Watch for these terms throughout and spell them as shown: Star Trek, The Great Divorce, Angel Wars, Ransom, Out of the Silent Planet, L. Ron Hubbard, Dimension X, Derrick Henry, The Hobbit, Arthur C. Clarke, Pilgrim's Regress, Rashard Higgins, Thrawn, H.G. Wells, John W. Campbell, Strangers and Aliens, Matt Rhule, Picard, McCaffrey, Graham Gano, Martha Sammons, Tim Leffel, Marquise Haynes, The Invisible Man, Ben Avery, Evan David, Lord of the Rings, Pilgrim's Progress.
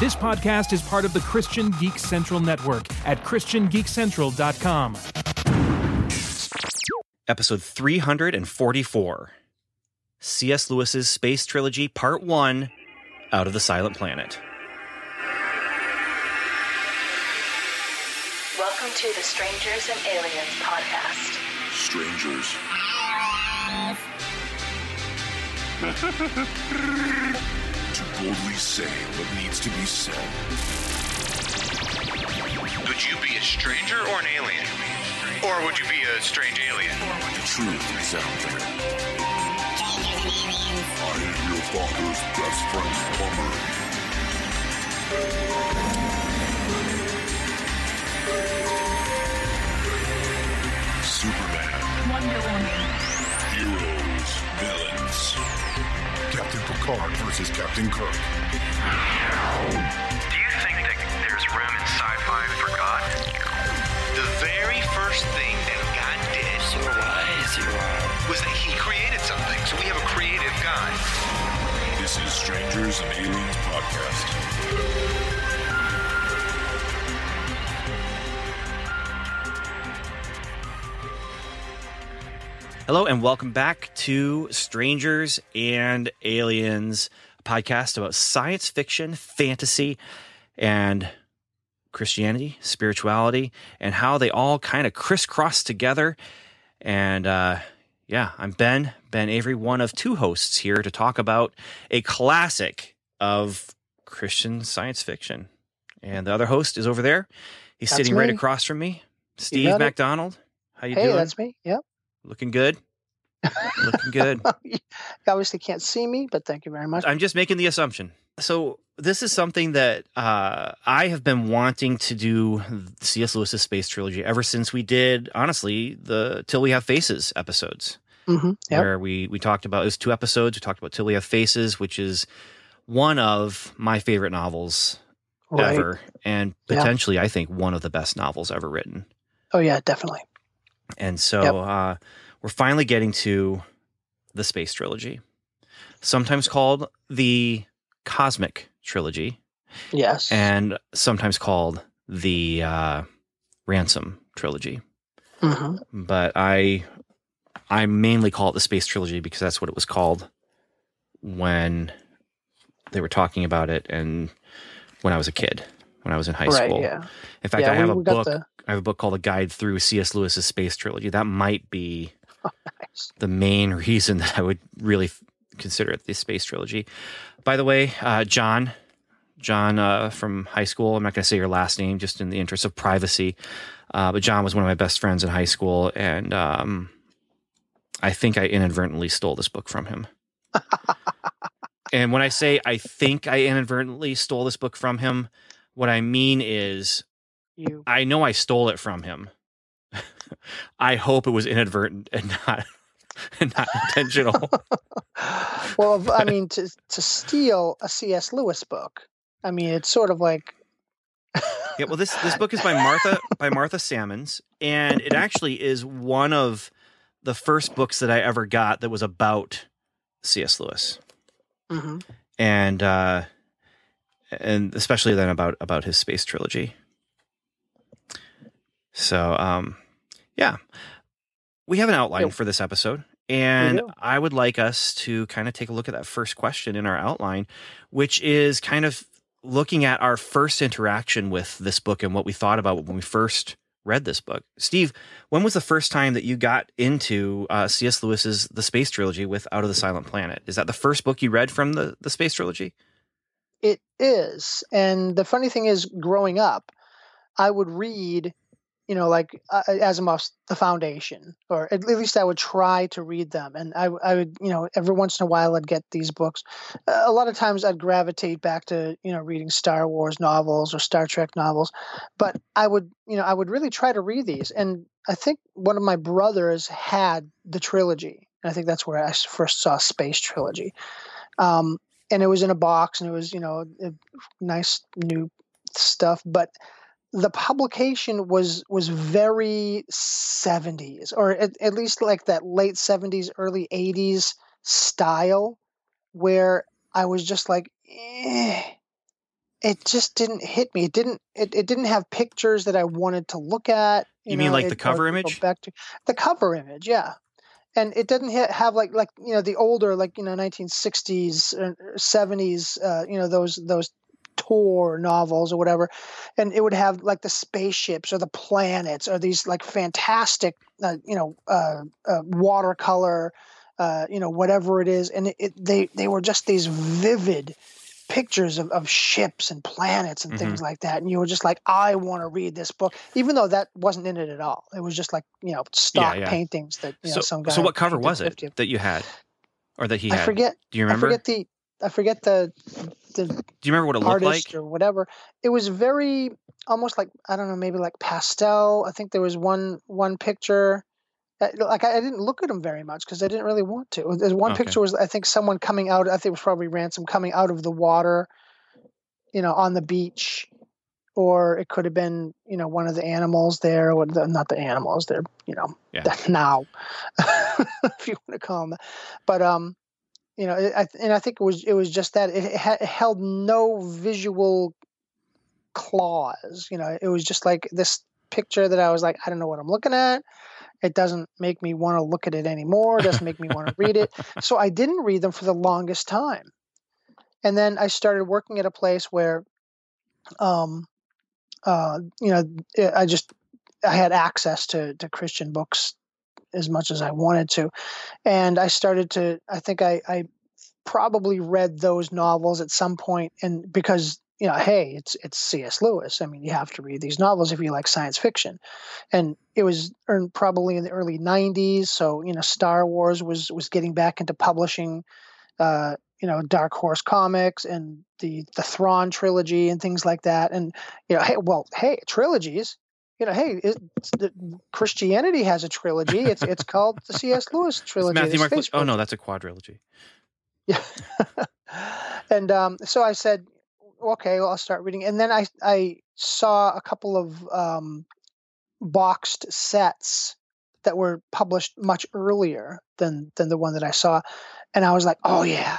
This podcast is part of the Christian Geek Central Network at ChristianGeekCentral.com. Episode 344, C.S. Lewis's Space Trilogy, Part 1, Out of the Silent Planet. Welcome to the Strangers and Aliens podcast. Strangers. To boldly say what needs to be said. Would you be a stranger or an alien? Or would you be a strange alien? The truth is out there. I am your father's best friend, plumber. Superman. Wonder Woman. Heroes. Villains. Captain Picard versus Captain Kirk. Do you think that there's room in sci-fi for God? The very first thing that God did was that he created something, so we have a creative God. This is Strangers and Aliens Podcast. Hello and welcome back to Strangers and Aliens, a podcast about science fiction, fantasy, and Christianity, spirituality, and how they all kind of crisscross together. And I'm Ben Avery, one of two hosts here to talk about a classic of Christian science fiction. And the other host is over there. He's sitting right across from me, Steve MacDonald. How you doing? Hey, that's me. Yep. Looking good. Looking good. You obviously can't see me, but thank you very much. I'm just making the assumption. So this is something that I have been wanting to do, C.S. Lewis's Space Trilogy, ever since we did, honestly, the Till We Have Faces episodes, where we talked about, it was two episodes, we talked about Till We Have Faces, which is one of my favorite novels ever, and potentially, I think, one of the best novels ever written. Oh, yeah, definitely. And so we're finally getting to the Space Trilogy, sometimes called the Cosmic Trilogy, yes, and sometimes called the Ransom Trilogy, but I mainly call it the Space Trilogy because that's what it was called when they were talking about it, and when I was a kid, when I was in high school. Yeah. In fact, I have a book called A Guide Through C.S. Lewis's Space Trilogy. That might be the main reason that I would really consider it the Space Trilogy. By the way, John, from high school, I'm not going to say your last name just in the interest of privacy, but John was one of my best friends in high school, and I think I inadvertently stole this book from him. And when I say I think I inadvertently stole this book from him, what I mean is I know I stole it from him. I hope it was inadvertent and not intentional. Well, I mean, to steal a C.S. Lewis book, I mean, it's sort of like... Yeah, well, this book is by Martha Sammons, and it actually is one of the first books that I ever got that was about C.S. Lewis. Mm-hmm. And especially then about his Space Trilogy. So, we have an outline for this episode. And I would like us to kind of take a look at that first question in our outline, which is kind of looking at our first interaction with this book and what we thought about when we first read this book. Steve, when was the first time that you got into C.S. Lewis's The Space Trilogy with Out of the Silent Planet? Is that the first book you read from the Space Trilogy? It is. And the funny thing is, growing up, I would read... you know, like Asimov's The Foundation, or at least I would try to read them. And I would, you know, every once in a while I'd get these books. A lot of times I'd gravitate back to, you know, reading Star Wars novels or Star Trek novels. But I would really try to read these. And I think one of my brothers had the trilogy. And I think that's where I first saw Space Trilogy. And it was in a box, and it was, you know, nice new stuff. But the publication was very 70s, or at least like that late 70s, early 80s style, where I was just like, it just didn't hit me. It didn't have pictures that I wanted to look at. You mean like the cover image? Back to the cover image, yeah. And it doesn't have like the older 1960s or 70s those Tor novels or whatever, and it would have like the spaceships or the planets or these like fantastic watercolor whatever it is, and they were just these vivid pictures of ships and planets and things like that, and you were just like, I want to read this book, even though that wasn't in it at all. It was just like stock paintings that some guy. So what cover was it that you had, or that he had? I forget. Do you remember? I forget the. Do you remember what it looked like or whatever? It was very almost like, I don't know, maybe like pastel. I think there was one picture. Like I didn't look at them very much because I didn't really want to. There's one picture was, I think, someone coming out. I think it was probably Ransom coming out of the water, on the beach, or it could have been one of the animals there, or not the animals. They're now, if you want to call them that. But and I think it was just that it held no visual clause. It was just like this picture that I was like, I don't know what I'm looking at. It doesn't make me want to look at it anymore. It doesn't make me want to read it. So I didn't read them for the longest time. And then I started working at a place where, I had access to Christian books as much as I wanted to. And I started to, I think I probably read those novels at some point, and because hey, it's C.S. Lewis. I mean, you have to read these novels if you like science fiction. And it was probably in the early 90s. So, Star Wars was getting back into publishing, Dark Horse Comics and the Thrawn trilogy and things like that. And, trilogies. Christianity has a trilogy. It's called the C.S. Lewis trilogy. It's Matthew, Mark, oh, no, that's a quadrilogy. Yeah. And so I said, okay, well, I'll start reading. And then I saw a couple of boxed sets that were published much earlier than the one that I saw. And I was like, oh, yeah,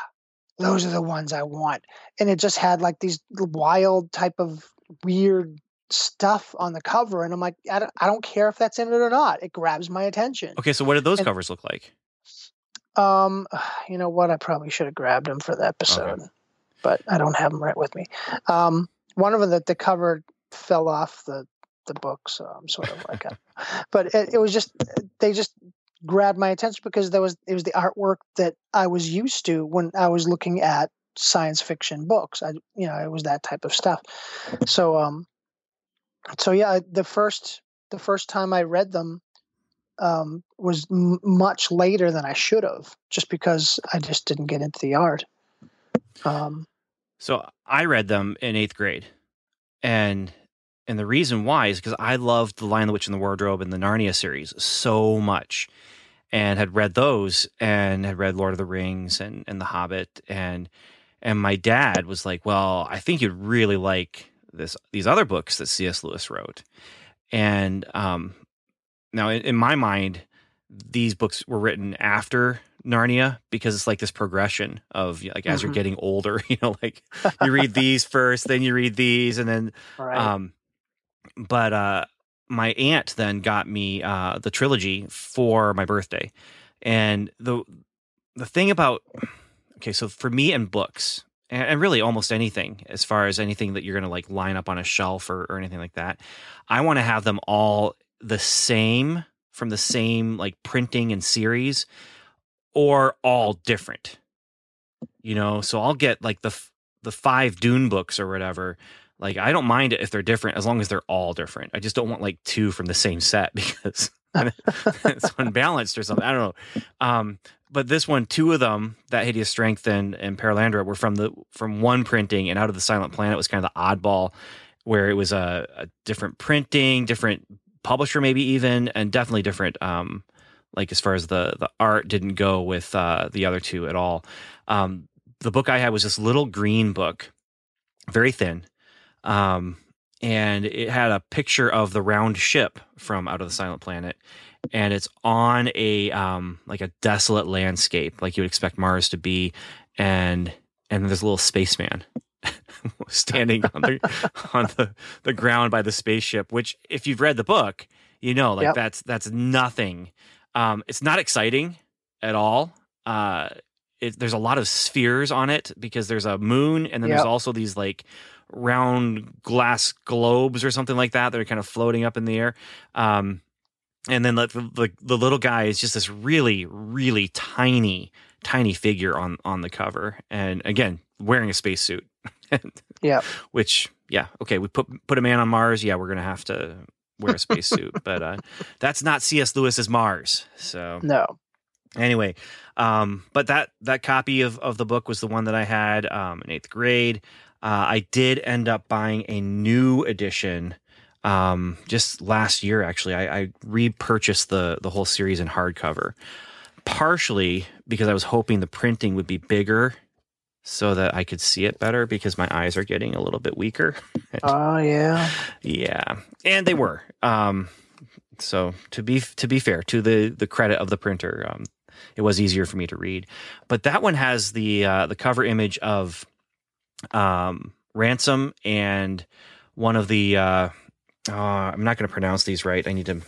those are the ones I want. And it just had like these wild type of weird stuff on the cover. And I'm like, I don't care if that's in it or not. It grabs my attention. Okay, so what did those covers look like? You know what? I probably should have grabbed them for the episode. Okay. But I don't have them right with me. One of them, the cover fell off the book, so I'm sort of like, but it was just, they just grabbed my attention because it was the artwork that I was used to when I was looking at science fiction books. It was that type of stuff. So, the first time I read them was much later than I should have, just because I just didn't get into the art. So I read them in 8th grade, and the reason why is because I loved The Lion, the Witch and the Wardrobe and the Narnia series so much, and had read those, and had read Lord of the Rings and The Hobbit, and my dad was like, well, I think you'd really like these other books that C.S. Lewis wrote. And now in my mind, these books were written after Narnia, because it's like this progression of as you're getting older, you read these first, then you read these, and then right. My aunt then got me the trilogy for my birthday. And the thing about, so for me and books, and really almost anything, as far as anything that you're going to like line up on a shelf or anything like that, I want to have them all the same, from the same like printing and series, or all different, so I'll get like the 5 Dune books or whatever. Like, I don't mind it if they're different, as long as they're all different. I just don't want like 2 from the same set because it's unbalanced or something. I don't know. But this one, 2 of them, That Hideous Strength and Perelandra, were from one printing, and Out of the Silent Planet was kind of the oddball, where it was a different printing, different publisher maybe even, and definitely different, as far as the art didn't go with the other 2 at all. The book I had was this little green book, very thin, and it had a picture of the round ship from Out of the Silent Planet, and it's on a a desolate landscape, like you would expect Mars to be, and there's a little spaceman standing on the on the ground by the spaceship, which if you've read the book, you know, like that's nothing. It's not exciting at all. There's a lot of spheres on it because there's a moon, and then there's also these like round glass globes or something like that that are kind of floating up in the air. And then the little guy is just this really, really tiny figure on the cover. And again, wearing a spacesuit. Okay. We put a man on Mars. Yeah. We're going to have to wear a spacesuit, but that's not C.S. Lewis's Mars. So no. Anyway, but that copy of the book was the one that I had in eighth grade. I did end up buying a new edition just last year, actually. I repurchased the whole series in hardcover, partially because I was hoping the printing would be bigger so that I could see it better because my eyes are getting a little bit weaker. Oh, yeah. Yeah. And they were. So to be fair, to the credit of the printer, it was easier for me to read. But that one has the cover image of Ransom and one of the I'm not going to pronounce these right. I need to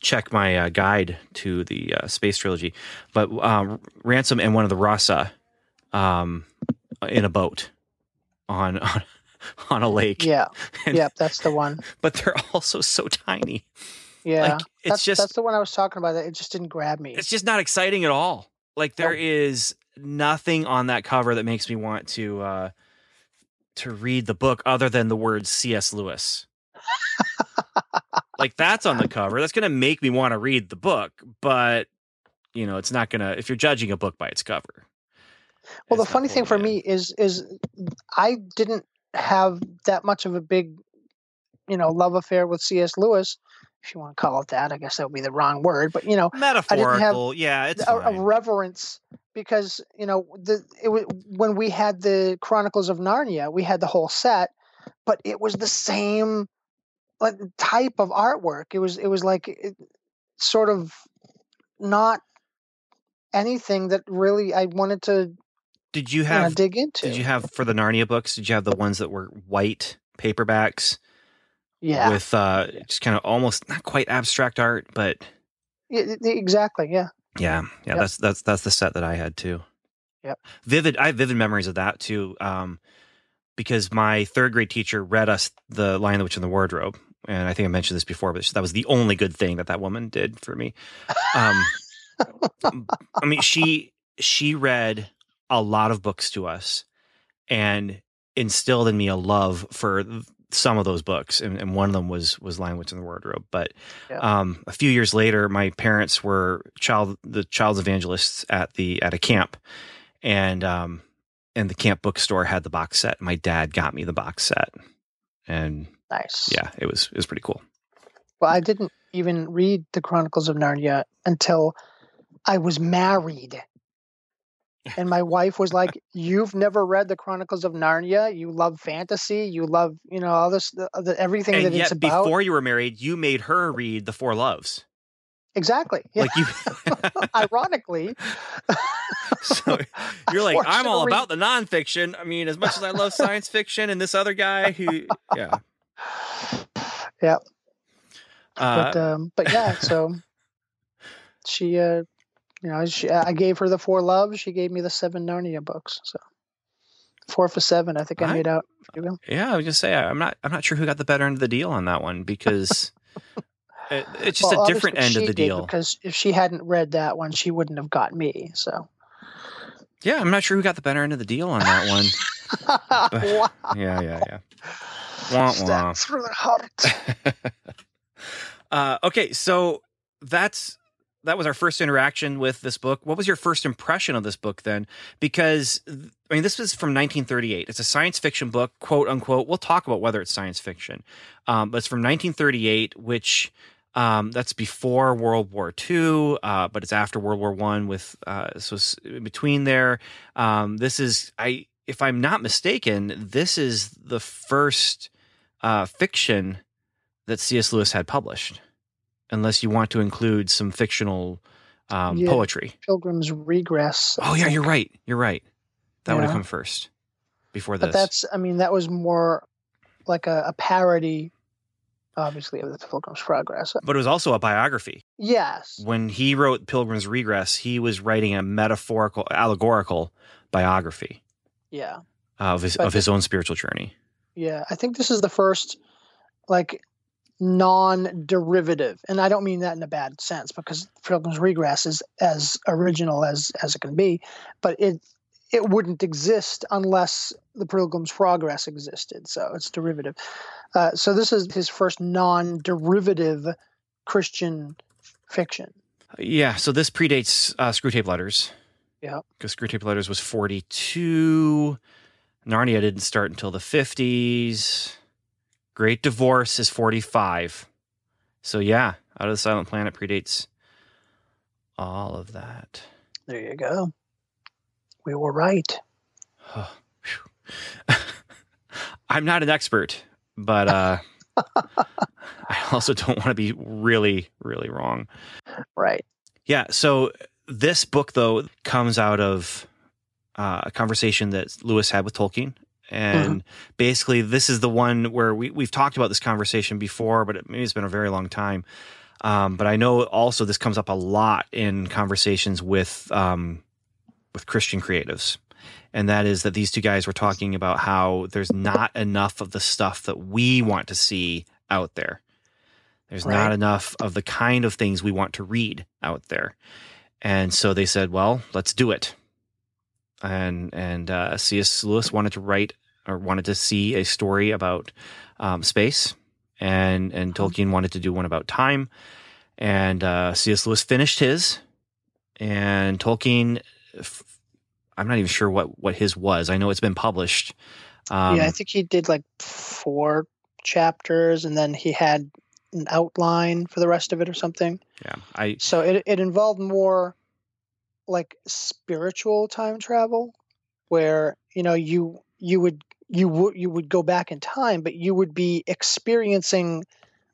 check my guide to the space trilogy. But Ransom and one of the Hrossa in a boat on a lake. Yeah, that's the one. But they're also so tiny. Yeah, like, that's the one I was talking about. It just didn't grab me. It's just not exciting at all. Like there is nothing on that cover that makes me want to read the book other than the words C.S. Lewis. Like that's on the cover. That's going to make me want to read the book, but you know, it's not going to, if you're judging a book by its cover. Well, the funny thing for me is I didn't have that much of a big, love affair with C.S. Lewis. If you want to call it that, I guess that would be the wrong word, but metaphorical. I didn't have it's a reverence because when we had the Chronicles of Narnia, we had the whole set, but it was the same like type of artwork. It was like sort of not anything that really I wanted to. Did you have dig into? Did you have for the Narnia books? Did you have the ones that were white paperbacks? Yeah, with just kind of almost not quite abstract art, but exactly, yeah. That's the set that I had too. Yep, I have vivid memories of that too, because my third grade teacher read us The Lion, the Witch and the Wardrobe, and I think I mentioned this before, but that was the only good thing that woman did for me. I mean, she read a lot of books to us and instilled in me a love for some of those books, and one of them was Lion, Witch and the Wardrobe. But a few years later, my parents were the child's evangelists at a camp, and the camp bookstore had the box set. My dad got me the box set, and nice. Yeah, it was pretty cool. Well, I didn't even read the Chronicles of Narnia until I was married. And my wife was like, "You've never read the Chronicles of Narnia. You love fantasy. You love, all this, everything and that yet, it's about." And before you were married, you made her read The Four Loves. Exactly. Yeah. Like you, ironically. So you're like, "I'm all about the nonfiction. I mean, as much as I love science fiction and this other guy who, yeah." But yeah, so she. I gave her The Four Loves. She gave me the 7 Narnia books. So 4 for 7, I think I made out. Yeah, I was gonna say I'm not sure who got the better end of the deal on that one because it's just a different end of the deal. Because if she hadn't read that one, she wouldn't have got me. So yeah, I'm not sure who got the better end of the deal on that one. But, wow. Yeah. Wah-wah. Through the heart. Okay, so that was our first interaction with this book. What was your first impression of this book then? Because, I mean, this was from 1938. It's a science fiction book, quote unquote. We'll talk about whether it's science fiction. But it's from 1938, which that's before World War II, but it's after World War I with, so it's in between there. If I'm not mistaken, this is the first fiction that C.S. Lewis had published. Unless you want to include some fictional poetry. Pilgrim's Regress. Oh, yeah, you're right. That would have come first. before this. But that's, I mean, that was more like a parody, obviously, of the Pilgrim's Progress. But it was also a biography. Yes. When he wrote Pilgrim's Regress, he was writing a metaphorical, allegorical biography. Yeah. Of his own spiritual journey. Yeah. I think this is the first, like, non-derivative, and I don't mean that in a bad sense, because Pilgrim's Regress is as original as it can be, but it wouldn't exist unless the Pilgrim's Progress existed, so it's derivative. So this is his first non-derivative Christian fiction. Yeah, so this predates Screwtape Letters. Yeah. Because Screwtape Letters was 42. Narnia didn't start until the 50s. Great Divorce is 45. So yeah, Out of the Silent Planet predates all of that. There you go. We were right. Oh, I'm not an expert, but I also don't want to be really, really wrong. Right. Yeah, so this book, though, comes out of a conversation that Lewis had with Tolkien. And basically, this is the one where we've talked about this conversation before, but maybe it's been a very long time. But I know also this comes up a lot in conversations with Christian creatives. And that is that these two guys were talking about how there's not enough of the stuff that we want to see out there. There's right. not enough of the kind of things we want to read out there. And so they said, well, let's do it. And C.S. Lewis wanted to see a story about space, and Tolkien wanted to do one about time, and C.S. Lewis finished his, and Tolkien, I'm not even sure what his was. I know it's been published. Yeah, I think he did like 4 chapters, and then he had an outline for the rest of it or something. Yeah, so it involved more like spiritual time travel, where you would go back in time, but you would be experiencing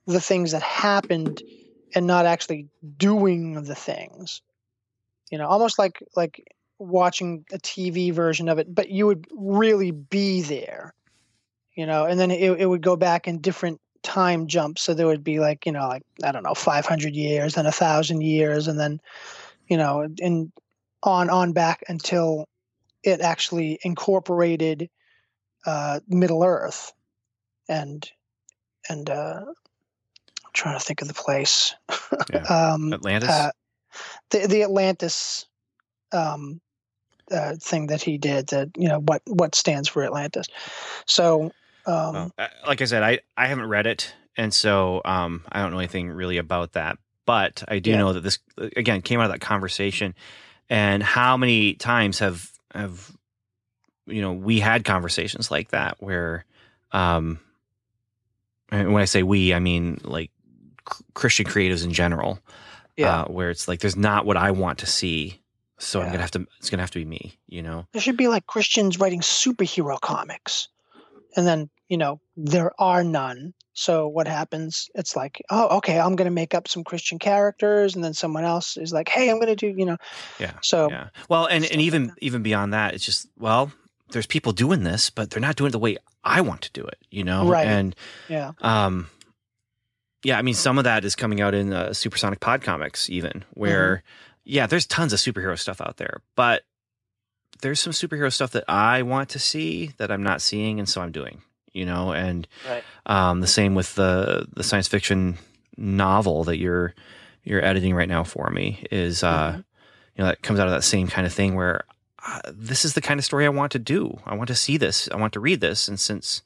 the things that happened and not actually doing the things, almost like watching a TV version of it, but you would really be there, and then it would go back in different time jumps. So there would be like, like, I don't know, 500 years, then 1,000 years, and then, and on back until it actually incorporated Middle Earth, and I'm trying to think of the place. Yeah. Atlantis, the Atlantis thing that he did. That what stands for Atlantis. So, like I said, I haven't read it, and so I don't know anything really about that. But I do know that this, again, came out of that conversation. And how many times have we had conversations like that where, when I say we, I mean like Christian creatives in general, where it's like, there's not what I want to see. So I'm going to it's going to have to be me, There should be like Christians writing superhero comics. And then, there are none. So what happens? It's like, oh, okay, I'm going to make up some Christian characters, and then someone else is like, hey, I'm going to do, Yeah. So yeah. Well, and even beyond that, it's just, well, there's people doing this, but they're not doing it the way I want to do it, Right. And I mean, some of that is coming out in Supersonic Pod Comics, even where, there's tons of superhero stuff out there, but there's some superhero stuff that I want to see that I'm not seeing, and so I'm doing. Right. The same with the science fiction novel that you're editing right now for me is, that comes out of that same kind of thing where this is the kind of story I want to do. I want to see this. I want to read this. And since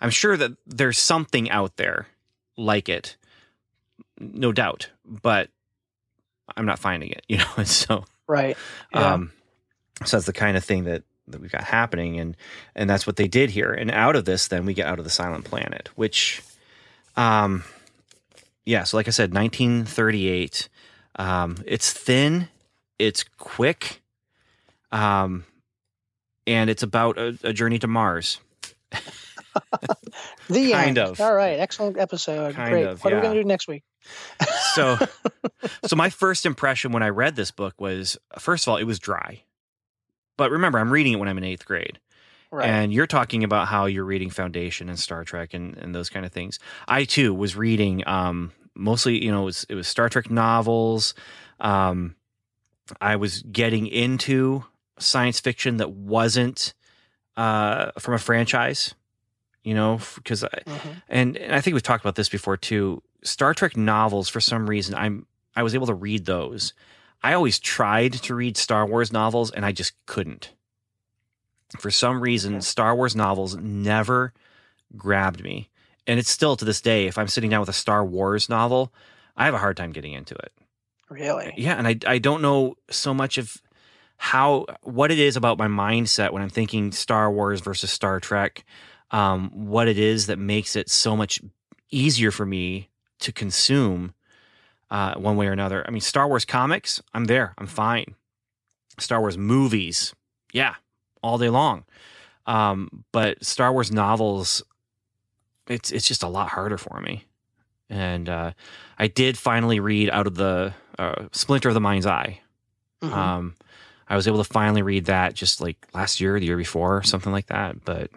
I'm sure that there's something out there like it, no doubt, but I'm not finding it, And so, right. Yeah. So that's the kind of thing that we've got happening, and that's what they did here. And out of this, then we get Out of the Silent Planet, which, so like I said, 1938, it's thin, it's quick, and it's about a journey to Mars. The kind end. Of. All right. Excellent episode. Kind Great. Of, what are we going to do next week? So my first impression when I read this book was, first of all, it was dry. But remember, I'm reading it when I'm in 8th grade. Right. And you're talking about how you're reading Foundation and Star Trek and those kind of things. I, too, was reading mostly, it was Star Trek novels. I was getting into science fiction that wasn't from a franchise, because and I think we've talked about this before, too. Star Trek novels, for some reason, I was able to read those. I always tried to read Star Wars novels, and I just couldn't. For some reason, Star Wars novels never grabbed me. And it's still to this day, if I'm sitting down with a Star Wars novel, I have a hard time getting into it. Really? Yeah, and I don't know so much of what it is about my mindset when I'm thinking Star Wars versus Star Trek, what it is that makes it so much easier for me to consume one way or another. I mean, Star Wars comics, I'm there. I'm fine. Star Wars movies, yeah, all day long. But Star Wars novels, it's just a lot harder for me. And I did finally read out of the Splinter of the Mind's Eye. Mm-hmm. I was able to finally read that just like last year, the year before, something like that. But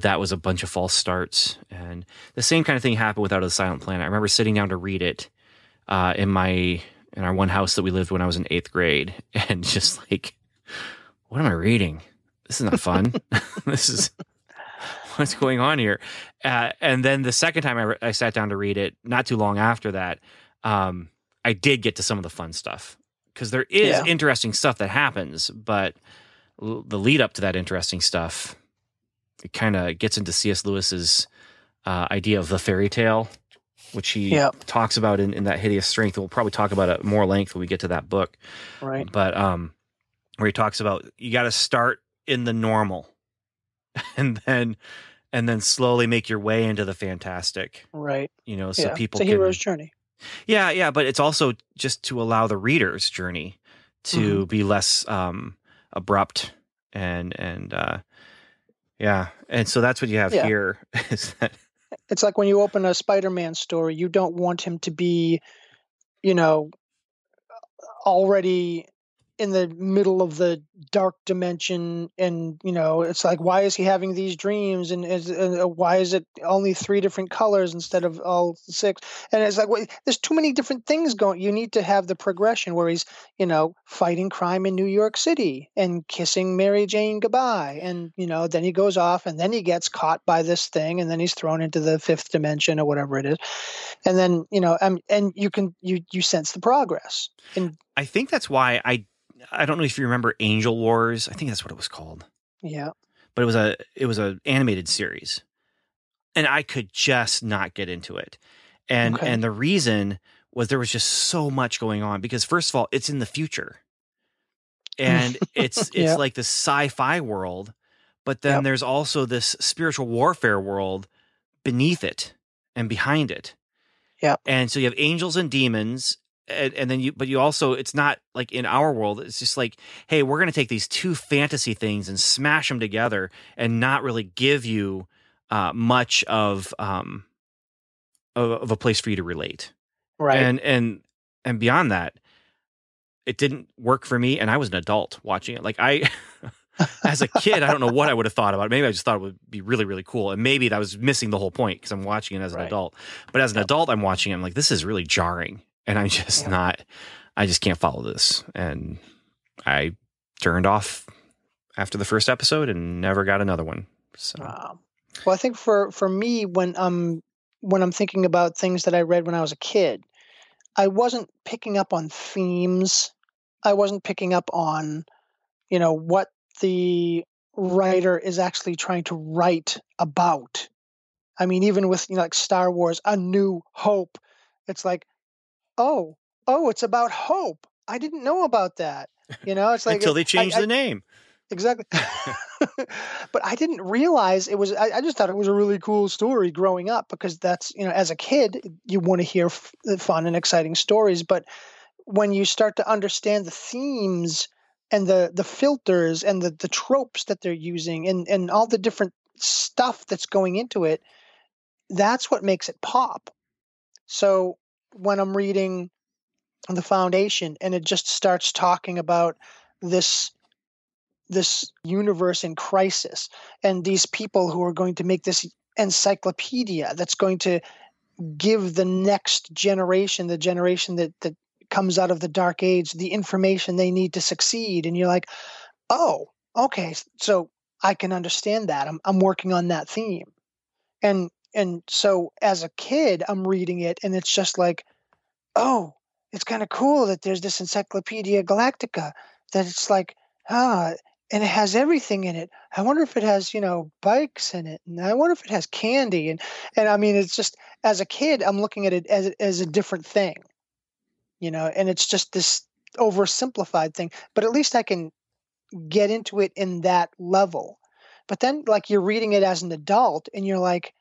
that was a bunch of false starts. And the same kind of thing happened with Out of the Silent Planet. I remember sitting down to read it in our one house that we lived when I was in 8th grade, and just like, what am I reading? This is not fun. This is what's going on here. And then the second time I sat down to read it, not too long after that, I did get to some of the fun stuff, because there is interesting stuff that happens, but the lead up to that interesting stuff, it kind of gets into C.S. Lewis's idea of the fairy tale, which he talks about in That Hideous Strength. We'll probably talk about it more length when we get to that book. Right. But where he talks about you got to start in the normal and then slowly make your way into the fantastic. Right. People it's a hero's journey. Yeah, yeah. But it's also just to allow the reader's journey to be less abrupt and so that's what you have here. Is that it's like when you open a Spider-Man story, you don't want him to be, already in the middle of the dark dimension, and it's like, why is he having these dreams, and why is it only 3 different colors instead of all 6? And it's like, well, there's too many different things going. You need to have the progression where he's fighting crime in New York City and kissing Mary Jane goodbye, and then he goes off, and then he gets caught by this thing, and then he's thrown into the 5th dimension or whatever it is, and then and you sense the progress. And I think that's why I don't know if you remember Angel Wars. I think that's what it was called. Yeah. But it was an animated series, and I could just not get into it. And and the reason was there was just so much going on, because first of all, it's in the future, and it's like this sci-fi world, but then there's also this spiritual warfare world beneath it and behind it. Yeah. And so you have angels and demons. And then you also, it's not like in our world, it's just like, hey, we're going to take these 2 fantasy things and smash them together and not really give you much of a place for you to relate. Right. And beyond that, it didn't work for me. And I was an adult watching it. Like as a kid, I don't know what I would have thought about it. Maybe I just thought it would be really, really cool. And maybe that was missing the whole point, because I'm watching it as an adult, but as an adult, I'm watching it. I'm like, this is really jarring. And I'm just I just can't follow this. And I turned off after the first episode and never got another one. So, well, I think for me, when I'm thinking about things that I read when I was a kid, I wasn't picking up on themes. I wasn't picking up on, what the writer is actually trying to write about. I mean, even with, like Star Wars, A New Hope, it's like, Oh, it's about hope. I didn't know about that. It's like until they changed the name. Exactly. But I didn't realize it was. I just thought it was a really cool story growing up, because that's as a kid you want to hear fun and exciting stories. But when you start to understand the themes and the filters and the tropes that they're using and all the different stuff that's going into it, that's what makes it pop. So when I'm reading The Foundation and it just starts talking about this this universe in crisis and these people who are going to make this encyclopedia that's going to give the next generation, the generation that comes out of the Dark Age, the information they need to succeed. And you're like, oh, okay, so I can understand that. I'm working on that theme. And so as a kid, I'm reading it and it's just like, oh, it's kind of cool that there's this Encyclopedia Galactica that it's like, and it has everything in it. I wonder if it has, bikes in it. And I wonder if it has candy. And I mean, it's just, as a kid, I'm looking at it as a different thing, and it's just this oversimplified thing, but at least I can get into it in that level. But then like you're reading it as an adult and you're like,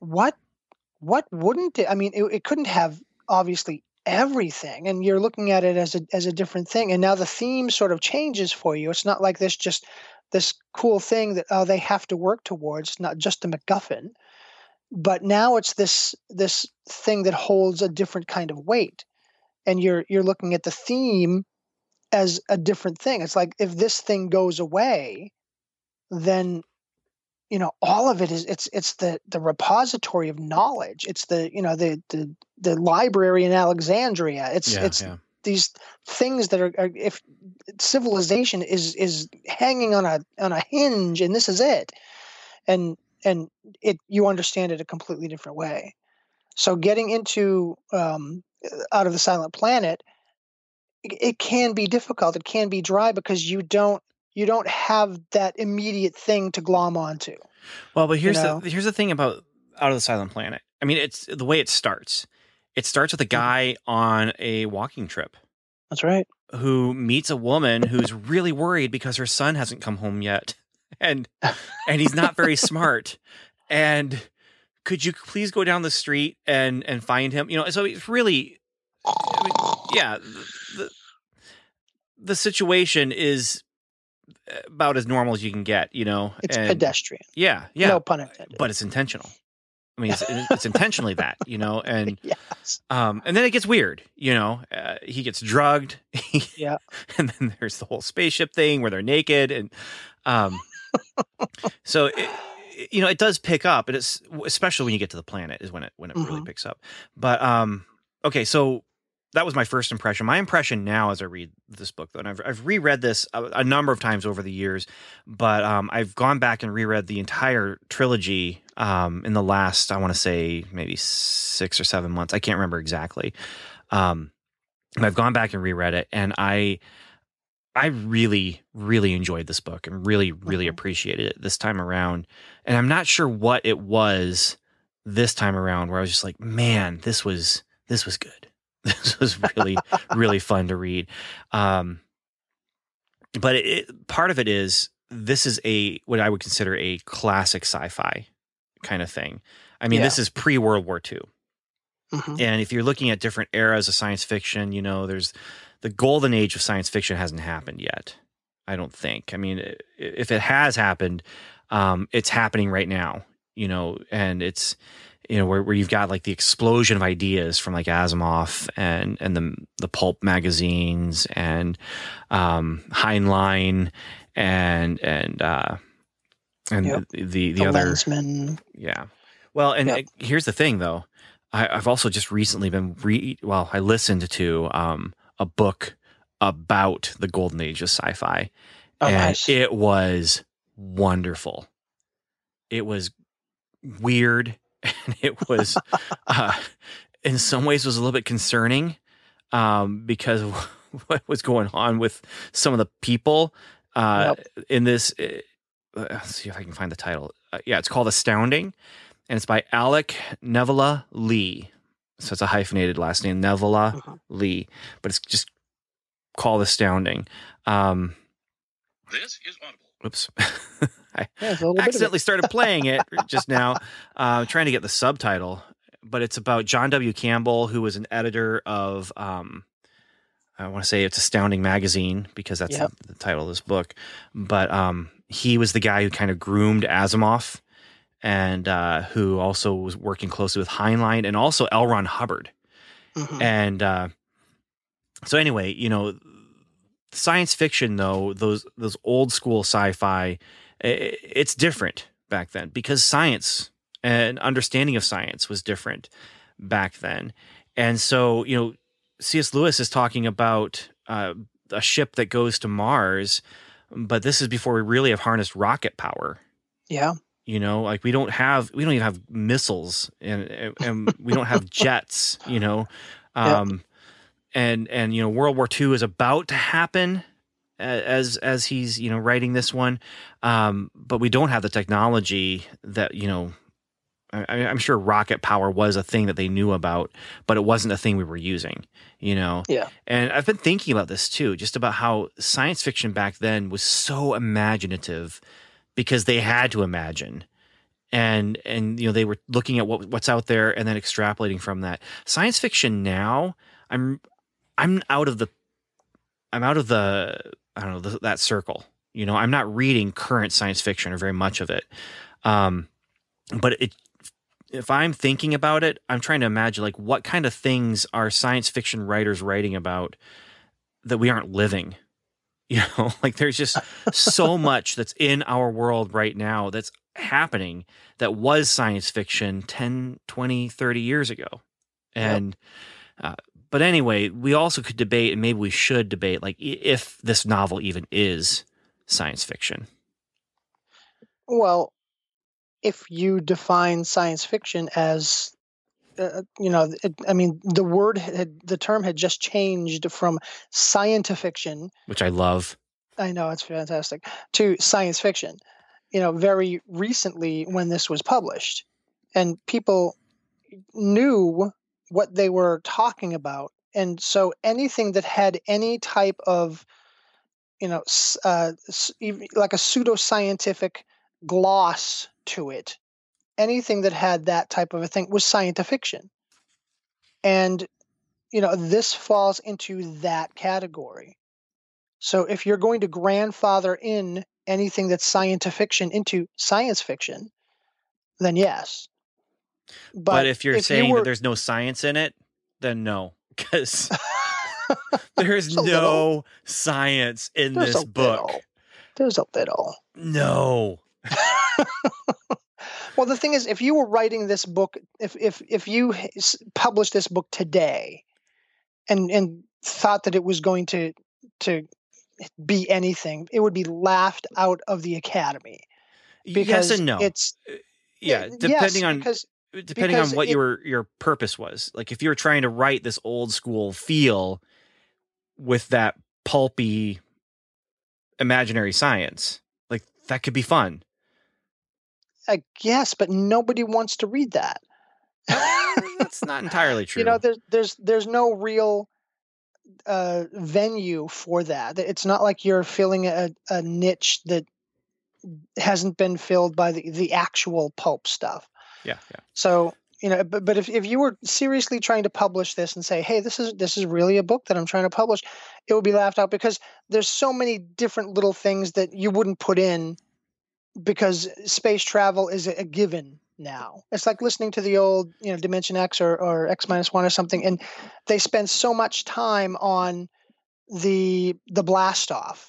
what wouldn't it? I mean, it couldn't have obviously everything, and you're looking at it as a different thing. And now the theme sort of changes for you. It's not like this, just this cool thing that, they have to work towards. It's not just a MacGuffin, but now it's this thing that holds a different kind of weight. And you're looking at the theme as a different thing. It's like, if this thing goes away, then, all of it is, it's the repository of knowledge. It's the library in Alexandria. It's these things that are if civilization is hanging on a hinge, and this is it. And it, you understand it a completely different way. So getting into, Out of the Silent Planet, it can be difficult. It can be dry because you don't have that immediate thing to glom onto. Well, but here's the thing about Out of the Silent Planet. I mean, it's the way it starts. It starts with a guy on a walking trip. That's right. Who meets a woman who's really worried because her son hasn't come home yet, and he's not very smart. And could you please go down the street and find him? So it's really, the situation is about as normal as you can get, It's pedestrian. Yeah. No pun intended. But it's intentional. I mean, it's intentionally that, and yes. And then it gets weird, he gets drugged. Yeah. And then there's the whole spaceship thing where they're naked. And so, it does pick up, and it's especially when you get to the planet is when it really picks up. But, okay. So that was my first impression. My impression now, as I read this book, though, and I've reread this a number of times over the years, but, I've gone back and reread the entire trilogy, in the last, I want to say maybe 6 or 7 months. I can't remember exactly. I've gone back and reread it, and I really, really enjoyed this book and really, really appreciated it this time around. And I'm not sure what it was this time around where I was just like, man, this was good. This was really, really fun to read. But part of it is, this is what I would consider a classic sci-fi kind of thing. I mean, This is pre-World War II. Mm-hmm. And if you're looking at different eras of science fiction, there's the golden age of science fiction hasn't happened yet, I don't think. I mean, if it has happened, it's happening right now, and it's, where you've got like the explosion of ideas from like Asimov and the pulp magazines and Heinlein and the other Lensman. Yeah. Well, and here's the thing though. I've also just recently been I listened to a book about the golden age of sci-fi, and it was wonderful. It was weird, and it was, in some ways, was a little bit concerning because of what was going on with some of the people in this. Let's see if I can find the title. It's called Astounding. And it's by Alec Nevilla Lee. So it's a hyphenated last name, Nevilla Lee. But it's just called Astounding. This is Audible. Oops. I accidentally started playing it just now, trying to get the subtitle. But it's about John W. Campbell, who was an editor of, I want to say it's Astounding Magazine, because that's the title of this book. But he was the guy who kind of groomed Asimov, and who also was working closely with Heinlein and also L. Ron Hubbard. Mm-hmm. And so anyway, science fiction, though, those old school sci-fi, it's different back then because science and understanding of science was different back then. And so, you know, C.S. Lewis is talking about a ship that goes to Mars, but this is before we really have harnessed rocket power. Yeah. You know, like we don't even have missiles and we don't have jets, you know. And you know, World War II is about to happen as he's, you know, writing this one. But we don't have the technology that, you know, I'm sure rocket power was a thing that they knew about, but it wasn't a thing we were using, you know? Yeah. And I've been thinking about this too, just about how science fiction back then was so imaginative because they had to imagine. And you know, they were looking at what's out there and then extrapolating from that. Science fiction now, I'm out of the I don't know, that circle, you know. I'm not reading current science fiction or very much of it. But if I'm thinking about it, I'm trying to imagine, like, what kind of things are science fiction writers writing about that we aren't living, you know, like there's just so much that's in our world right now that's happening that was science fiction 10, 20, 30 years ago. And, yep. But anyway, we also could debate, and maybe we should debate, like, if this novel even is science fiction. Well, if you define science fiction as, you know, the term had just changed from scientifiction, which I love. I know, it's fantastic, to science fiction, you know, very recently when this was published, and people knew what they were talking about. And so anything that had any type of, you know, like a pseudoscientific gloss to it, anything that had that type of a thing was scientifiction. And, you know, this falls into that category. So if you're going to grandfather in anything that's scientifiction into science fiction, then yes. But if you're saying that there's no science in it, then no, because there's no science in this book. There's a little. No. Well, the thing is, if you were writing this book, if you published this book today and thought that it was going to be anything, it would be laughed out of the Academy. Because yes and no. Depending on what your purpose was. Like, if you were trying to write this old school feel with that pulpy imaginary science, like, that could be fun, I guess, but nobody wants to read that. That's not entirely true. You know, there's no real venue for that. It's not like you're filling a niche that hasn't been filled by the actual pulp stuff. Yeah. So, you know, but if you were seriously trying to publish this and say, hey, this is really a book that I'm trying to publish, it would be laughed out because there's so many different little things that you wouldn't put in because space travel is a given now. It's like listening to the old, you know, Dimension X or X-1 or something, and they spend so much time on the blast off.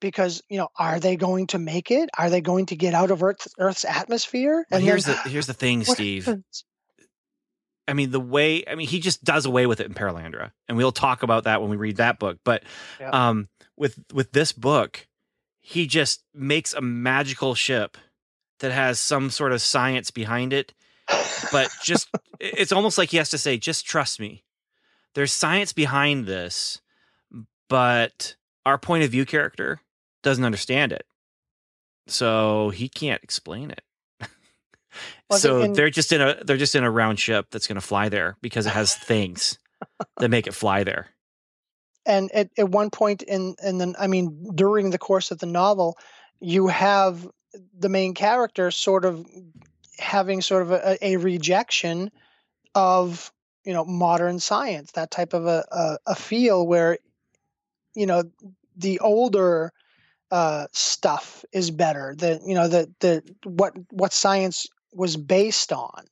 Because, you know, are they going to make it? Are they going to get out of Earth's atmosphere? And here's the thing, Steve. Happens? I mean, he just does away with it in Perelandra, and we'll talk about that when we read that book. But yeah. With this book, he just makes a magical ship that has some sort of science behind it. But just it's almost like he has to say, just trust me. There's science behind this, but our point of view character doesn't understand it, so he can't explain it. So they're just in a round ship that's going to fly there because it has things that make it fly there. And at one point during the course of the novel, you have the main character sort of having sort of a rejection of, you know, modern science, that type of a feel where, you know, the older stuff is better, what science was based on.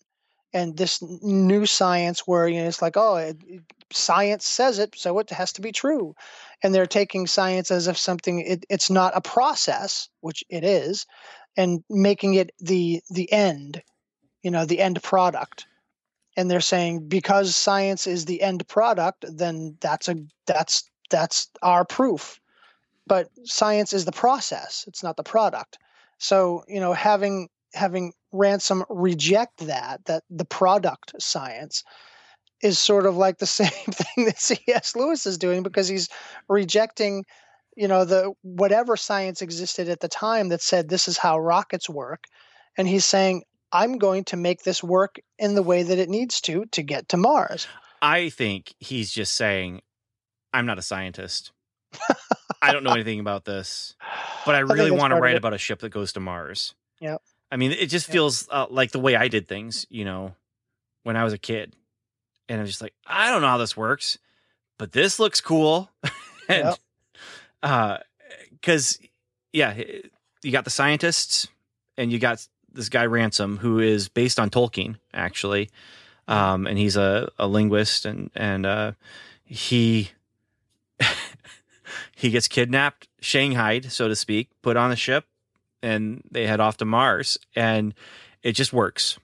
and this new science where, you know, it's like, oh, science says it, so it has to be true. And they're taking science as if something, it's not a process, which it is, and making it the end, you know, the end product. And they're saying, because science is the end product, then that's our proof. But science is the process. It's not the product. So, you know, having Ransom reject that the product science is sort of like the same thing that C.S. Lewis is doing, because he's rejecting, you know, the whatever science existed at the time that said this is how rockets work. And he's saying, I'm going to make this work in the way that it needs to get to Mars. I think he's just saying, I'm not a scientist. I don't know anything about this, but I really want to write about a ship that goes to Mars. Yeah. I mean, it just feels like the way I did things, you know, when I was a kid, and I was just like, I don't know how this works, but this looks cool. And, cause yeah, you got the scientists and you got this guy Ransom, who is based on Tolkien actually. And he's a linguist, and he, he gets kidnapped, shanghaied, so to speak, put on a ship, and they head off to Mars, and it just works.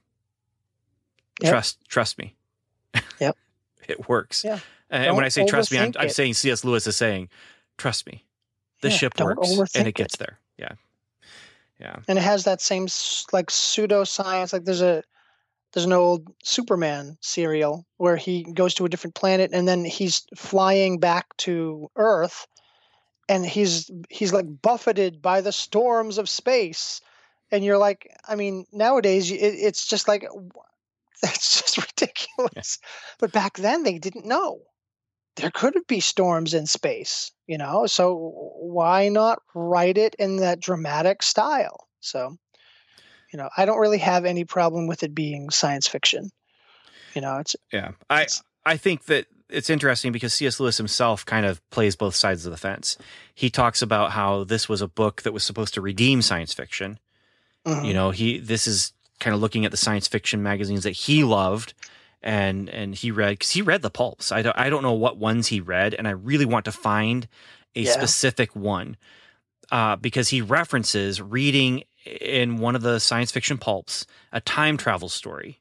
Yep. Trust me. Yep. It works. Yeah. And when I say trust me, I'm saying C.S. Lewis is saying, trust me, this ship works, and it gets there. Yeah. Yeah. And it has that same like pseudoscience. Like there's an old Superman serial where he goes to a different planet, and then he's flying back to Earth, and he's like buffeted by the storms of space. And you're like, I mean, nowadays it's just like, that's just ridiculous. Yeah. But back then they didn't know there could be storms in space, you know? So why not write it in that dramatic style? So, you know, I don't really have any problem with it being science fiction. You know, it's, yeah, I think that it's interesting because C.S. Lewis himself kind of plays both sides of the fence. He talks about how this was a book that was supposed to redeem science fiction. Mm-hmm. You know, this is kind of looking at the science fiction magazines that he loved and he read, because he read the pulps. I don't know what ones he read, and I really want to find a specific one because he references reading in one of the science fiction pulps a time travel story,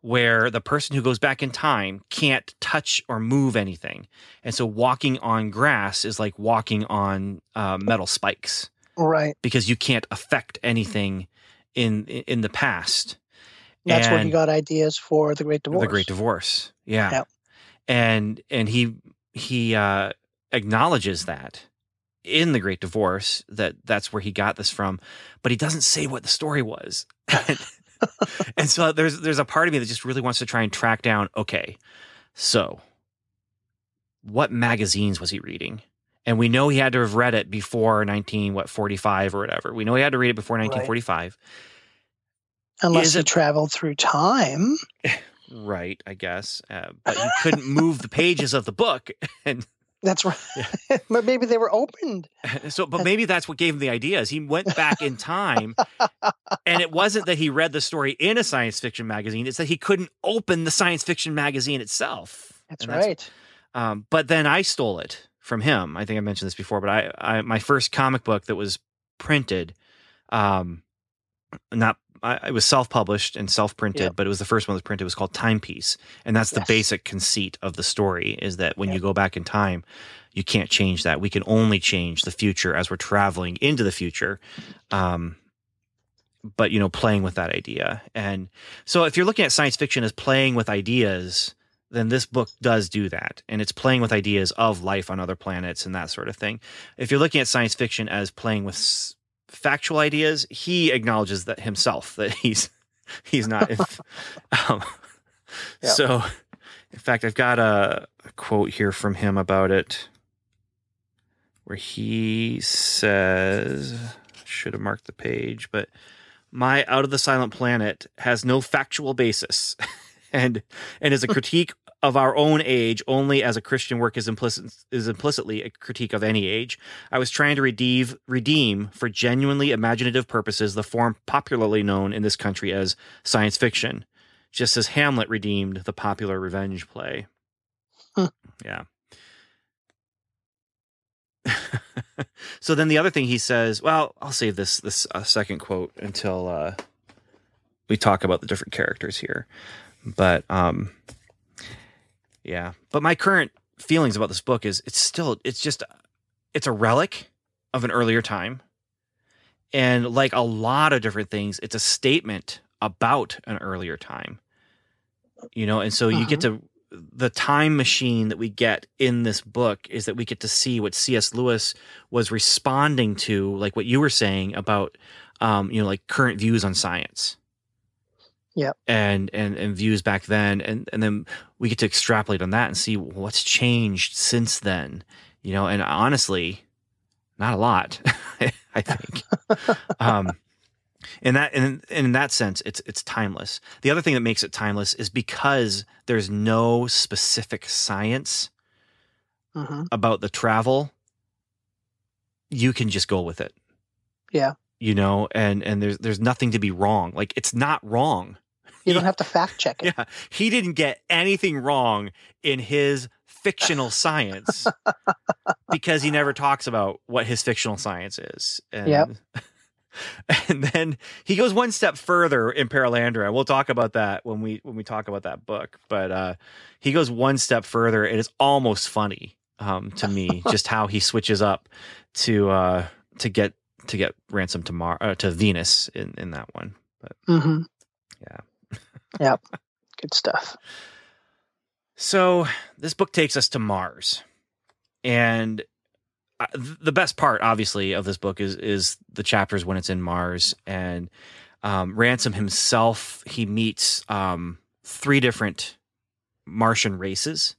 where the person who goes back in time can't touch or move anything. And so walking on grass is like walking on metal spikes. Right. Because you can't affect anything in the past. That's where he got ideas for The Great Divorce. The Great Divorce. Yeah. Yep. And he acknowledges that in The Great Divorce, that's where he got this from, but he doesn't say what the story was. And so there's a part of me that just really wants to try and track down, okay, so what magazines was he reading? And we know he had to have read it before 45 or whatever. We know he had to read it before 1945. Right. Unless he traveled through time. Right, I guess. But you couldn't move the pages of the book. And that's right. Yeah. But maybe they were opened. But maybe that's what gave him the idea. Is he went back in time, and it wasn't that he read the story in a science fiction magazine. It's that he couldn't open the science fiction magazine itself. That's right. But then I stole it from him. I think I mentioned this before, but I my first comic book that was printed, it was self-published and self-printed, but it was the first one that was printed. It was called Timepiece. And that's the basic conceit of the story, is that when you go back in time, you can't change that. We can only change the future as we're traveling into the future. But, you know, playing with that idea. And so if you're looking at science fiction as playing with ideas, then this book does do that. And it's playing with ideas of life on other planets and that sort of thing. If you're looking at science fiction as playing with factual ideas, he acknowledges that himself, that he's not. So in fact, I've got a quote here from him about it where he says, should have marked the page, but my Out of the Silent Planet has no factual basis and is a critique of our own age only as a Christian work is implicitly a critique of any age. I was trying to redeem for genuinely imaginative purposes the form popularly known in this country as science fiction. just as Hamlet redeemed the popular revenge play. Huh. Yeah. So then the other thing he says, well, I'll save this second quote until we talk about the different characters here. But yeah, but my current feelings about this book is it's a relic of an earlier time. And like a lot of different things, it's a statement about an earlier time, you know? And so you get to the time machine that we get in this book is that we get to see what C.S. Lewis was responding to, like what you were saying about, you know, like current views on science. Yeah. And views back then. And then we get to extrapolate on that and see what's changed since then, you know? And honestly, not a lot, I think. In that sense, it's timeless. The other thing that makes it timeless is because there's no specific science about the travel. You can just go with it. Yeah. You know, and there's nothing to be wrong. Like, it's not wrong. You don't have to fact check it. Yeah. He didn't get anything wrong in his fictional science because he never talks about what his fictional science is. And then he goes one step further in Perelandra. We'll talk about that when we talk about that book. But he goes one step further, and it's almost funny to me just how he switches up to get Ransom to to Venus in that one. But yeah, good stuff. So this book takes us to Mars, and the best part, obviously, of this book is the chapters when it's in Mars. And Ransom himself, he meets three different Martian races,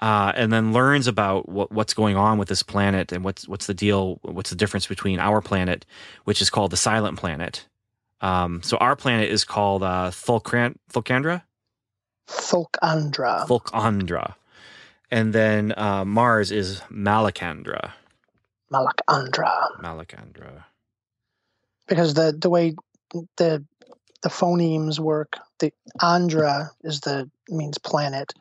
and then learns about what's going on with this planet and what's the deal, what's the difference between our planet, which is called the Silent Planet. So our planet is called Pfifltriggi. And then Mars is Malacandra. Because the way the phonemes work, the Andra means planet.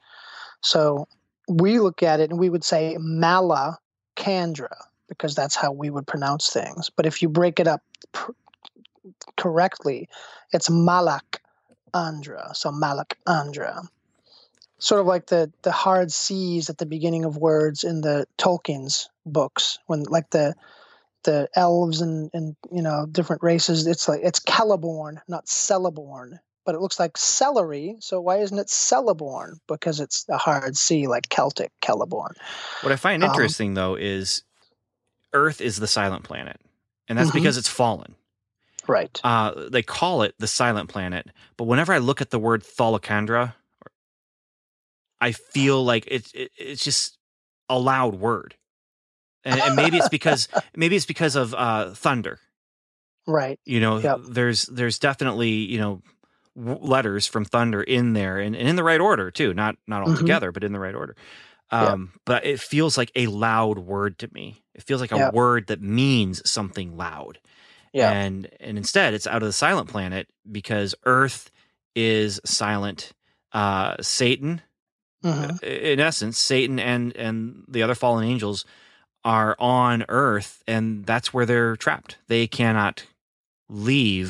So we look at it and we would say Malacandra because that's how we would pronounce things. But if you break it up correctly, it's Malacandra. So Malacandra. Sort of like the hard C's at the beginning of words in the Tolkien's books, when like the elves and you know different races, it's Celeborn, not Celeborn, but it looks like celery. So why isn't it Celeborn? Because it's a hard C, like Celtic Celeborn. What I find interesting though is Earth is the silent planet, and that's because it's fallen. Right. They call it the silent planet, but whenever I look at the word Tholacandra, I feel like it's just a loud word, and maybe it's because of thunder, right? You know, there's definitely letters from thunder in there, and in the right order too, not all together, but in the right order. But it feels like a loud word to me. It feels like a word that means something loud, and instead it's out of the silent planet because Earth is silent. Satan. In essence, Satan and the other fallen angels are on Earth, and that's where they're trapped. They cannot leave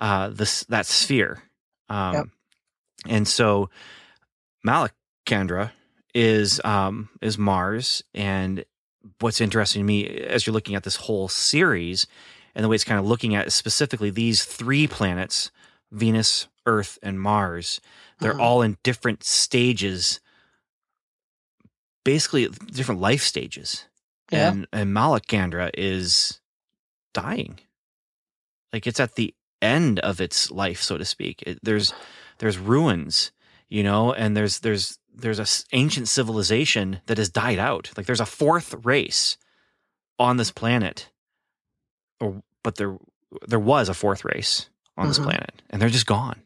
that sphere. And so Malacandra is Mars. And what's interesting to me as you're looking at this whole series and the way it's kind of looking at is specifically these three planets, Venus, Earth, and Mars, they're all in different stages, basically different life stages. Yeah. And Malacandra is dying. Like, it's at the end of its life, so to speak. There's ruins, you know, and there's a ancient civilization that has died out. Like, there's a fourth race on this planet, but there was a fourth race on this planet, and they're just gone.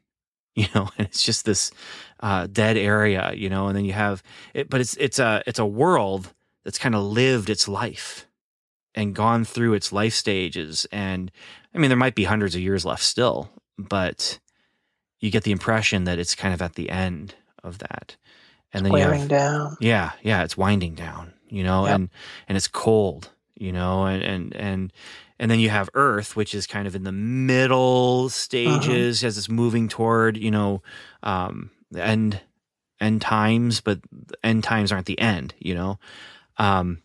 You know, and it's just this dead area, you know, and then you have it, but it's a world that's kind of lived its life and gone through its life stages. And I mean, there might be hundreds of years left still, but you get the impression that it's kind of at the end of that. And then wearing down. Yeah, yeah, it's winding down, you know, yep. and it's cold, you know, and then you have Earth, which is kind of in the middle stages as it's moving toward, you know, the end times, but end times aren't the end, you know. And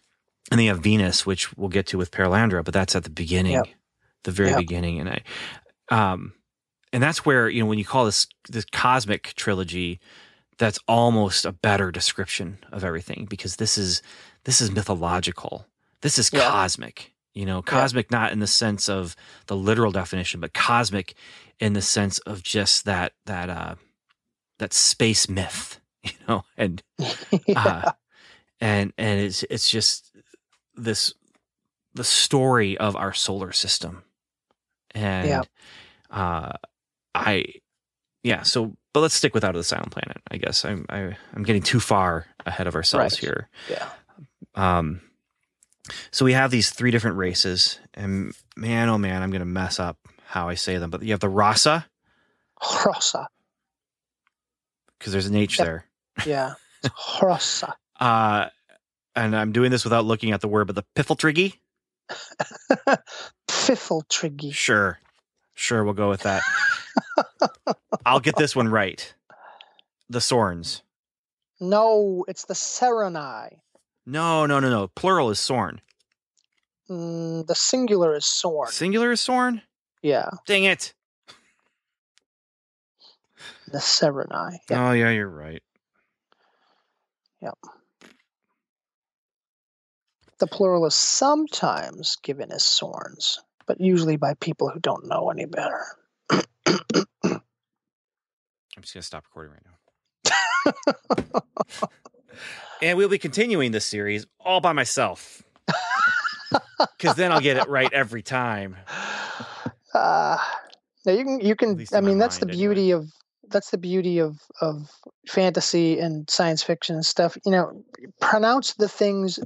then you have Venus, which we'll get to with Perelandra, but that's at the beginning, yep. the very yep. beginning. And I that's where, you know, when you call this cosmic trilogy, that's almost a better description of everything, because this is mythological. This is cosmic, you know, cosmic, not in the sense of the literal definition, but cosmic in the sense of just that space myth, you know, and it's just the story of our solar system. And, but let's stick with Out of the Silent Planet, I guess. I'm getting too far ahead of ourselves here. Yeah. So we have these three different races, and man, oh man, I'm going to mess up how I say them. But you have the Hrossa, because there's an H there. Yeah, Hrossa. And I'm doing this without looking at the word, but the Pfifltriggi. Sure, we'll go with that. I'll get this one right. The Sorns. No, it's the Séroni. No. Plural is Sorn. The singular is Sorn. Singular is Sorn? Yeah. Dang it. The Séroni. Yeah. Oh, yeah, you're right. Yep. The plural is sometimes given as Sorns, but usually by people who don't know any better. I'm just going to stop recording right now. And we'll be continuing this series all by myself, because then I'll get it right every time. Now you can. I mean, that's the beauty of fantasy and science fiction and stuff. You know, pronounce the things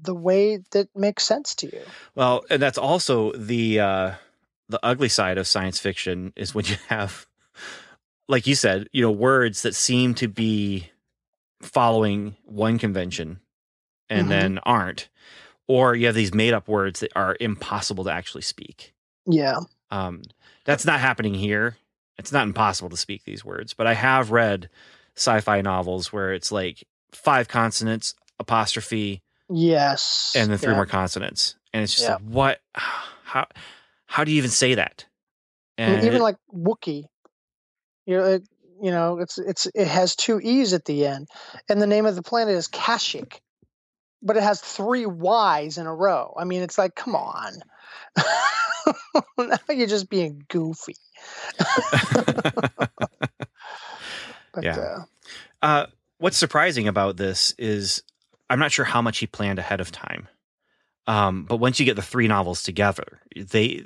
the way that makes sense to you. Well, and that's also the ugly side of science fiction, is when you have, like you said, you know, words that seem to be following one convention and then aren't, or you have these made up words that are impossible to actually speak. Yeah. That's not happening here. It's not impossible to speak these words, but I have read sci-fi novels where it's like 5 consonants, apostrophe. Yes. And then 3 more consonants. And it's just like, what, how do you even say that? And even like Wookiee, you know, it has 2 E's at the end, and the name of the planet is Kashyyyk, but it has 3 Y's in a row. I mean, it's like, come on. Now you're just being goofy. But, yeah. What's surprising about this is I'm not sure how much he planned ahead of time. But once you get the 3 novels together, they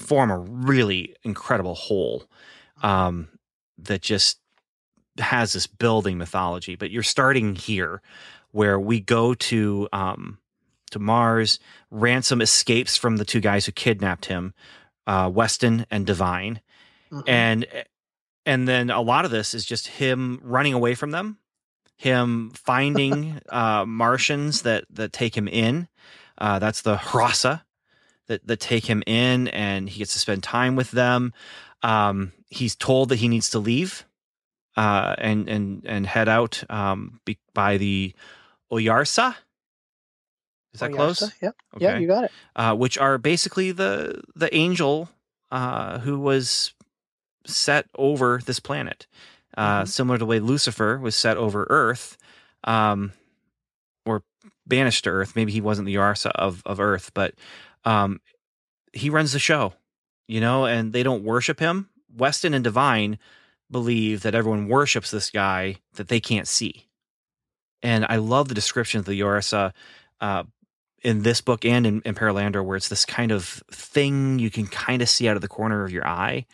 form a really incredible whole. That just has this building mythology, but you're starting here where we go to Mars. Ransom escapes from the 2 guys who kidnapped him, Weston and Divine. Mm-hmm. And then a lot of this is just him running away from them, him finding, Martians that take him in, that's the Hrossa that take him in, and he gets to spend time with them. He's told that he needs to leave and head out by the Oyarsa. Is that Oyarsa? Close? Yeah. Okay. Yeah, you got it. Which are basically the angel who was set over this planet. Similar to the way Lucifer was set over Earth, or banished to Earth. Maybe he wasn't the Oyarsa of Earth, but he runs the show, you know, and they don't worship him. Weston and Divine believe that everyone worships this guy that they can't see. And I love the description of the Oyarsa in this book and in Perelandra, where it's this kind of thing you can kind of see out of the corner of your eye,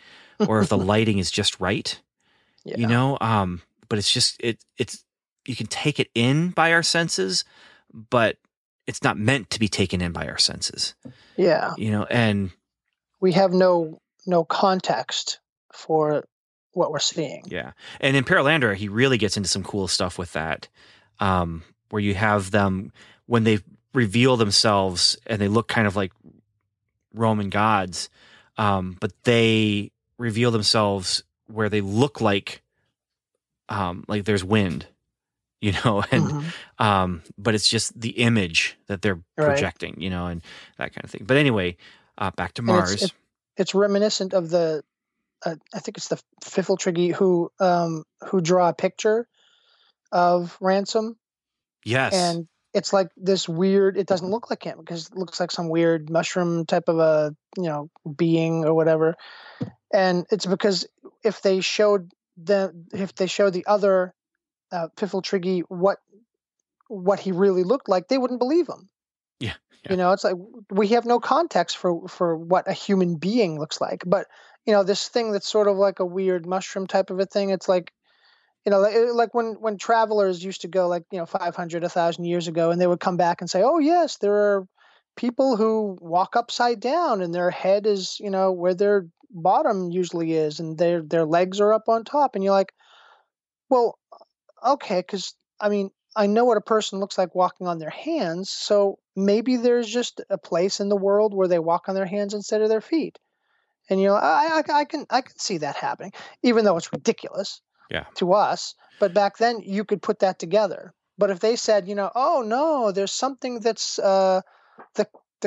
or if the lighting is just right, you know, but it's just, it's, you can take it in by our senses, but it's not meant to be taken in by our senses. Yeah. You know, and we have no context for what we're seeing. Yeah. And in Perelandra, he really gets into some cool stuff with that, where you have them, when they reveal themselves and they look kind of like Roman gods, but they reveal themselves where they look like there's wind, you know, and but it's just the image that they're projecting, you know, and that kind of thing. But anyway, back to Mars. It's reminiscent of the, I think it's the Pfifltriggi who draw a picture of Ransom. Yes. And it's like this weird, it doesn't look like him because it looks like some weird mushroom type of a, you know, being or whatever. And it's because if they showed the other Pfifltriggi what he really looked like, they wouldn't believe him. Yeah, yeah. You know, it's like we have no context for what a human being looks like. But, you know, this thing that's sort of like a weird mushroom type of a thing, it's like, you know, like when travelers used to go, like, you know, 500, 1,000 years ago, and they would come back and say, oh, yes, there are people who walk upside down and their head is, you know, where their bottom usually is, and their legs are up on top. And you're like, well, okay, because, I mean, I know what a person looks like walking on their hands, so maybe there's just a place in the world where they walk on their hands instead of their feet. And, you know, I can see that happening, even though it's ridiculous. Yeah. To us. But back then you could put that together. But if they said, you know, oh no, there's something that's the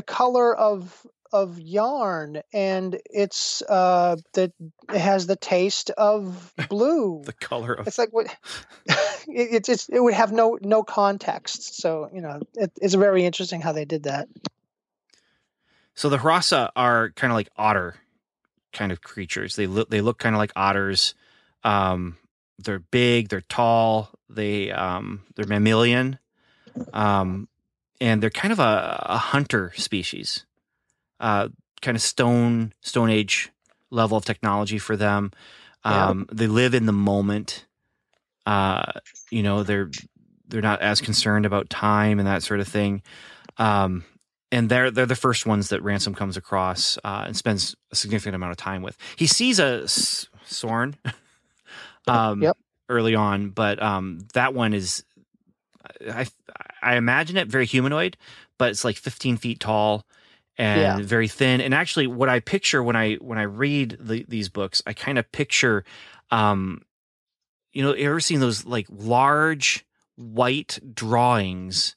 color of yarn, and it's it has the taste of blue. The color of, it's like what it would have no context. So, you know, it's very interesting how they did that. So the Hrossa are kind of like otter kind of creatures. They look kind of like otters. They're big, they're tall, they're mammalian, and they're kind of a hunter species, kind of stone age level of technology for them. They live in the moment, you know, they're not as concerned about time and that sort of thing. And they're the first ones that Ransom comes across, and spends a significant amount of time with. He sees a Sorn. Early on, but that one is, I imagine it very humanoid, but it's like 15 feet tall and very thin. And actually, what I picture when I read these books, I kind of picture, you know, you ever seen those like large white drawings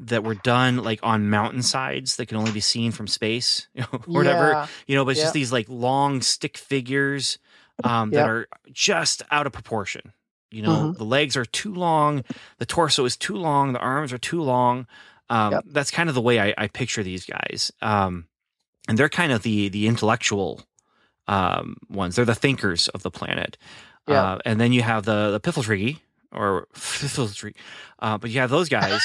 that were done like on mountainsides that can only be seen from space, you know, or whatever, you know? But it's just these like long stick figures. That are just out of proportion. You know, the legs are too long, the torso is too long, the arms are too long. That's kind of the way I picture these guys. And they're kind of the intellectual ones. They're the thinkers of the planet. And then you have the Pfifltriggi, or Pfifltriggi, but you have those guys,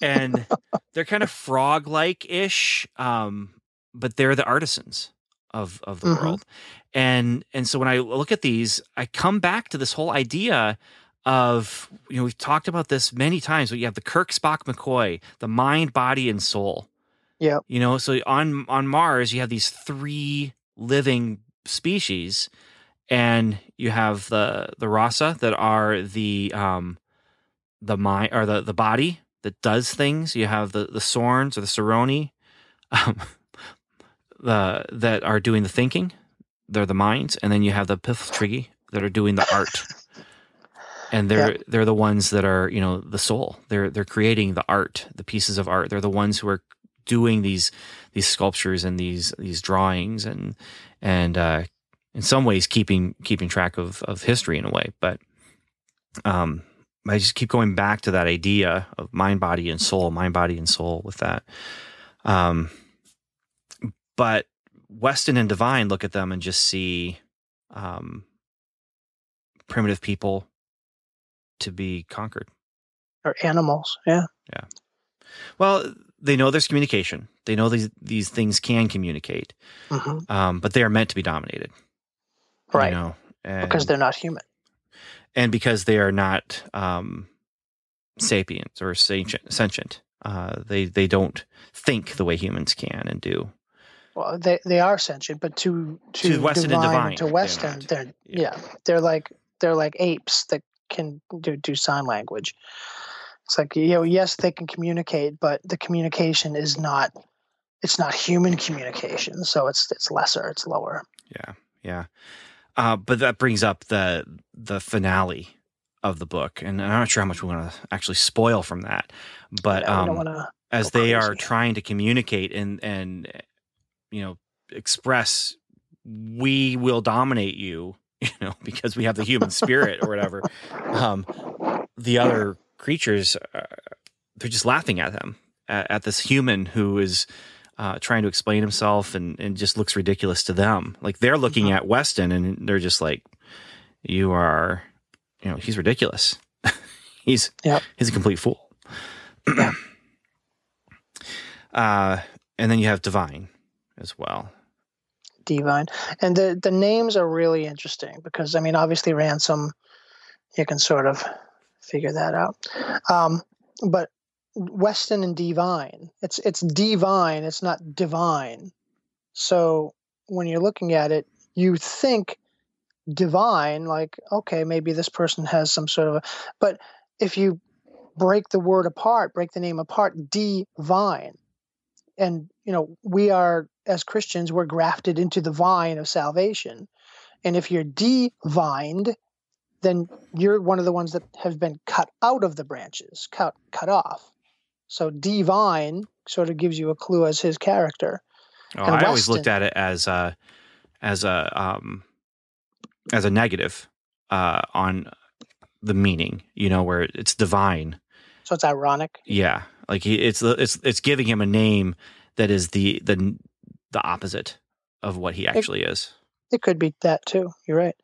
and they're kind of frog-like-ish, but they're the artisans of the world. And so when I look at these, I come back to this whole idea of, you know, we've talked about this many times, but you have the Kirk, Spock, McCoy, the mind, body, and soul. Yeah. You know, so on Mars, you have these three living species, and you have the Hrossa that are the mind, or the body that does things. You have the Sorns, or the Séroni, that are doing the thinking. They're the minds. And then you have the Pfifltriggi that are doing the art. And they're the ones that are, you know, the soul. They're creating the art, the pieces of art. They're the ones who are doing these sculptures and these drawings, and in some ways keeping track of history in a way. But I just keep going back to that idea of mind, body, and soul with that. But Weston and Divine look at them and just see primitive people to be conquered. Or animals, yeah. Well, they know there's communication. They know these things can communicate, but they are meant to be dominated. Right. You know? Because they're not human. And because they are not sapiens or sentient. They don't think the way humans can and do. Well, they are sentient, but to Weston Divine, and to Weston, they're they're like apes that can do sign language. It's like, you know, yes, they can communicate, but the communication is not, it's not human communication, so it's lesser, it's lower. Yeah, yeah. But that brings up the finale of the book, and I'm not sure how much we want to actually spoil from that. But yeah, as they are trying to communicate and you know, express, we will dominate you, you know, because we have the human spirit or whatever. The other creatures, they're just laughing at them, at this human who is trying to explain himself and just looks ridiculous to them. Like they're looking at Weston and they're just like, you are, you know, he's ridiculous. He's a complete fool. And then you have Divine as well. Divine. And the names are really interesting because, I mean, obviously Ransom, you can sort of figure that out. But Weston and Divine, it's Divine, it's not Divine. So when you're looking at it, you think Divine, like, okay, maybe this person has some sort of a, but if you break the word apart, break the name apart, Divine. And, you know, we are, as Christians, we're grafted into the vine of salvation. And if you're divined, then you're one of the ones that have been cut out of the branches, cut off. So Divine sort of gives you a clue as his character. Oh, and I always looked at it as a negative on the meaning, you know, where it's divine. So it's ironic. Yeah. Like it's giving him a name that is the opposite of what he actually is. It could be that too. You're right.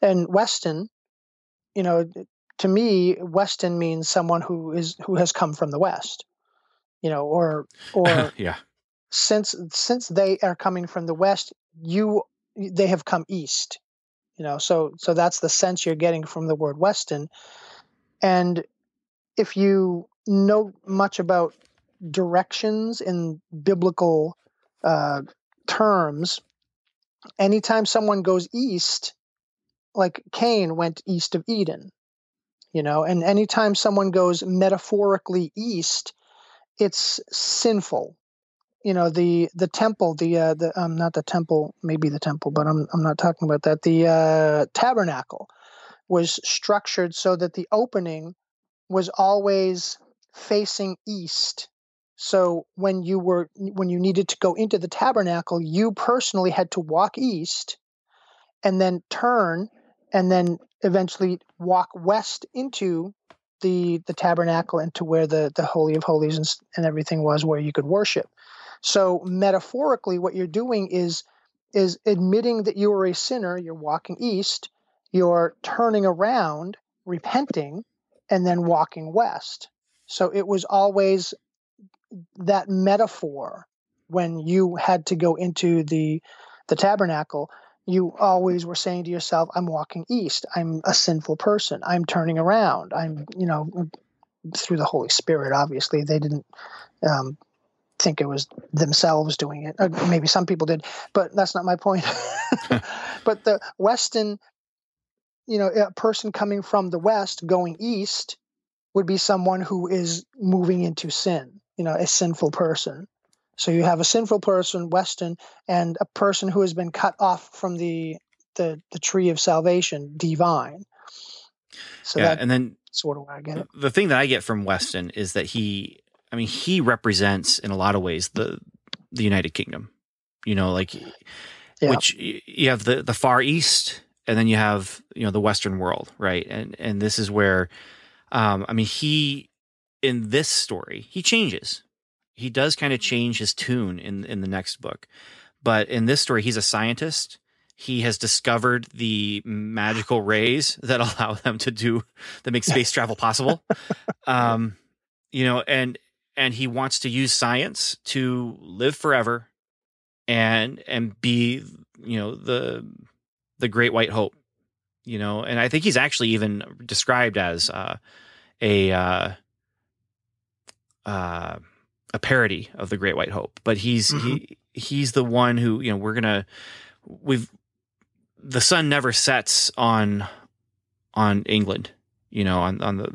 And Weston, you know, to me, Weston means someone who has come from the West, you know, or yeah. Since they are coming from the West, they have come East, you know. So that's the sense you're getting from the word Weston. And if you know much about directions in biblical terms, anytime someone goes east, like Cain went east of Eden, you know, and anytime someone goes metaphorically east, it's sinful. You know, the temple, not the temple, maybe the temple, but I'm not talking about that. The tabernacle was structured so that the opening was always facing east. So when you needed to go into the tabernacle, you personally had to walk east and then turn and then eventually walk west into the tabernacle and to where the Holy of Holies and everything was, where you could worship. So metaphorically, what you're doing is admitting that you are a sinner, you're walking east, you're turning around, repenting, and then walking west. So it was always that metaphor. When you had to go into the tabernacle, you always were saying to yourself, I'm walking east. I'm a sinful person. I'm turning around. I'm, you know, through the Holy Spirit, obviously. They didn't think it was themselves doing it. Or maybe some people did, but that's not my point. But the Weston, you know, a person coming from the West going east would be someone who is moving into sin, you know, a sinful person. So you have a sinful person, Weston, and a person who has been cut off from the tree of salvation, Divine. So yeah, and then sort of where I get it. The thing that I get from Weston is that he represents in a lot of ways the United Kingdom, you know, like which you have the Far East. And then you have, you know, the Western world, right? And this is where, I mean, he, in this story, he changes. He does kind of change his tune in the next book. But in this story, he's a scientist. He has discovered the magical rays that allow them that make space travel possible. You know, and he wants to use science to live forever and be, you know, the Great White Hope, you know, and I think he's actually even described as a parody of The Great White Hope, but he's the one who, you know, the sun never sets on England, you know, on the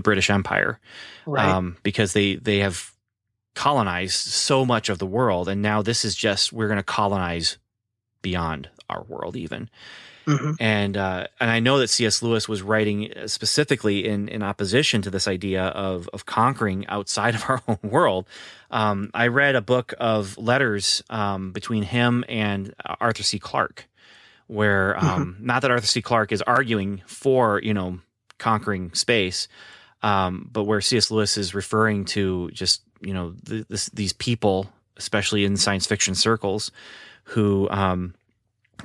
British Empire, right? Because they have colonized so much of the world, and now this is just, we're going to colonize beyond our world even. Mm-hmm. And I know that C.S. Lewis was writing specifically in opposition to this idea of conquering outside of our own world. I read a book of letters between him and Arthur C. Clarke, where not that Arthur C. Clarke is arguing for, you know, conquering space, but where C.S. Lewis is referring to just, you know, these people, especially in science fiction circles, who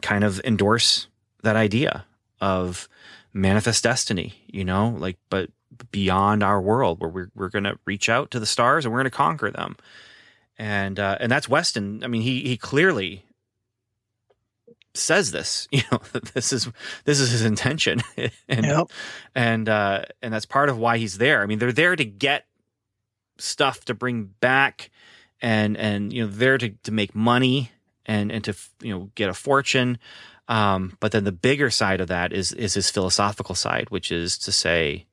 kind of endorse that idea of manifest destiny, you know, like, but beyond our world, where we're going to reach out to the stars and we're going to conquer them. And that's Weston. I mean, he clearly says this, you know, that this is his intention. And that's part of why he's there. I mean, they're there to get stuff to bring back and, you know, there to make money and to, you know, get a fortune. But then the bigger side of that is his philosophical side, which is to say,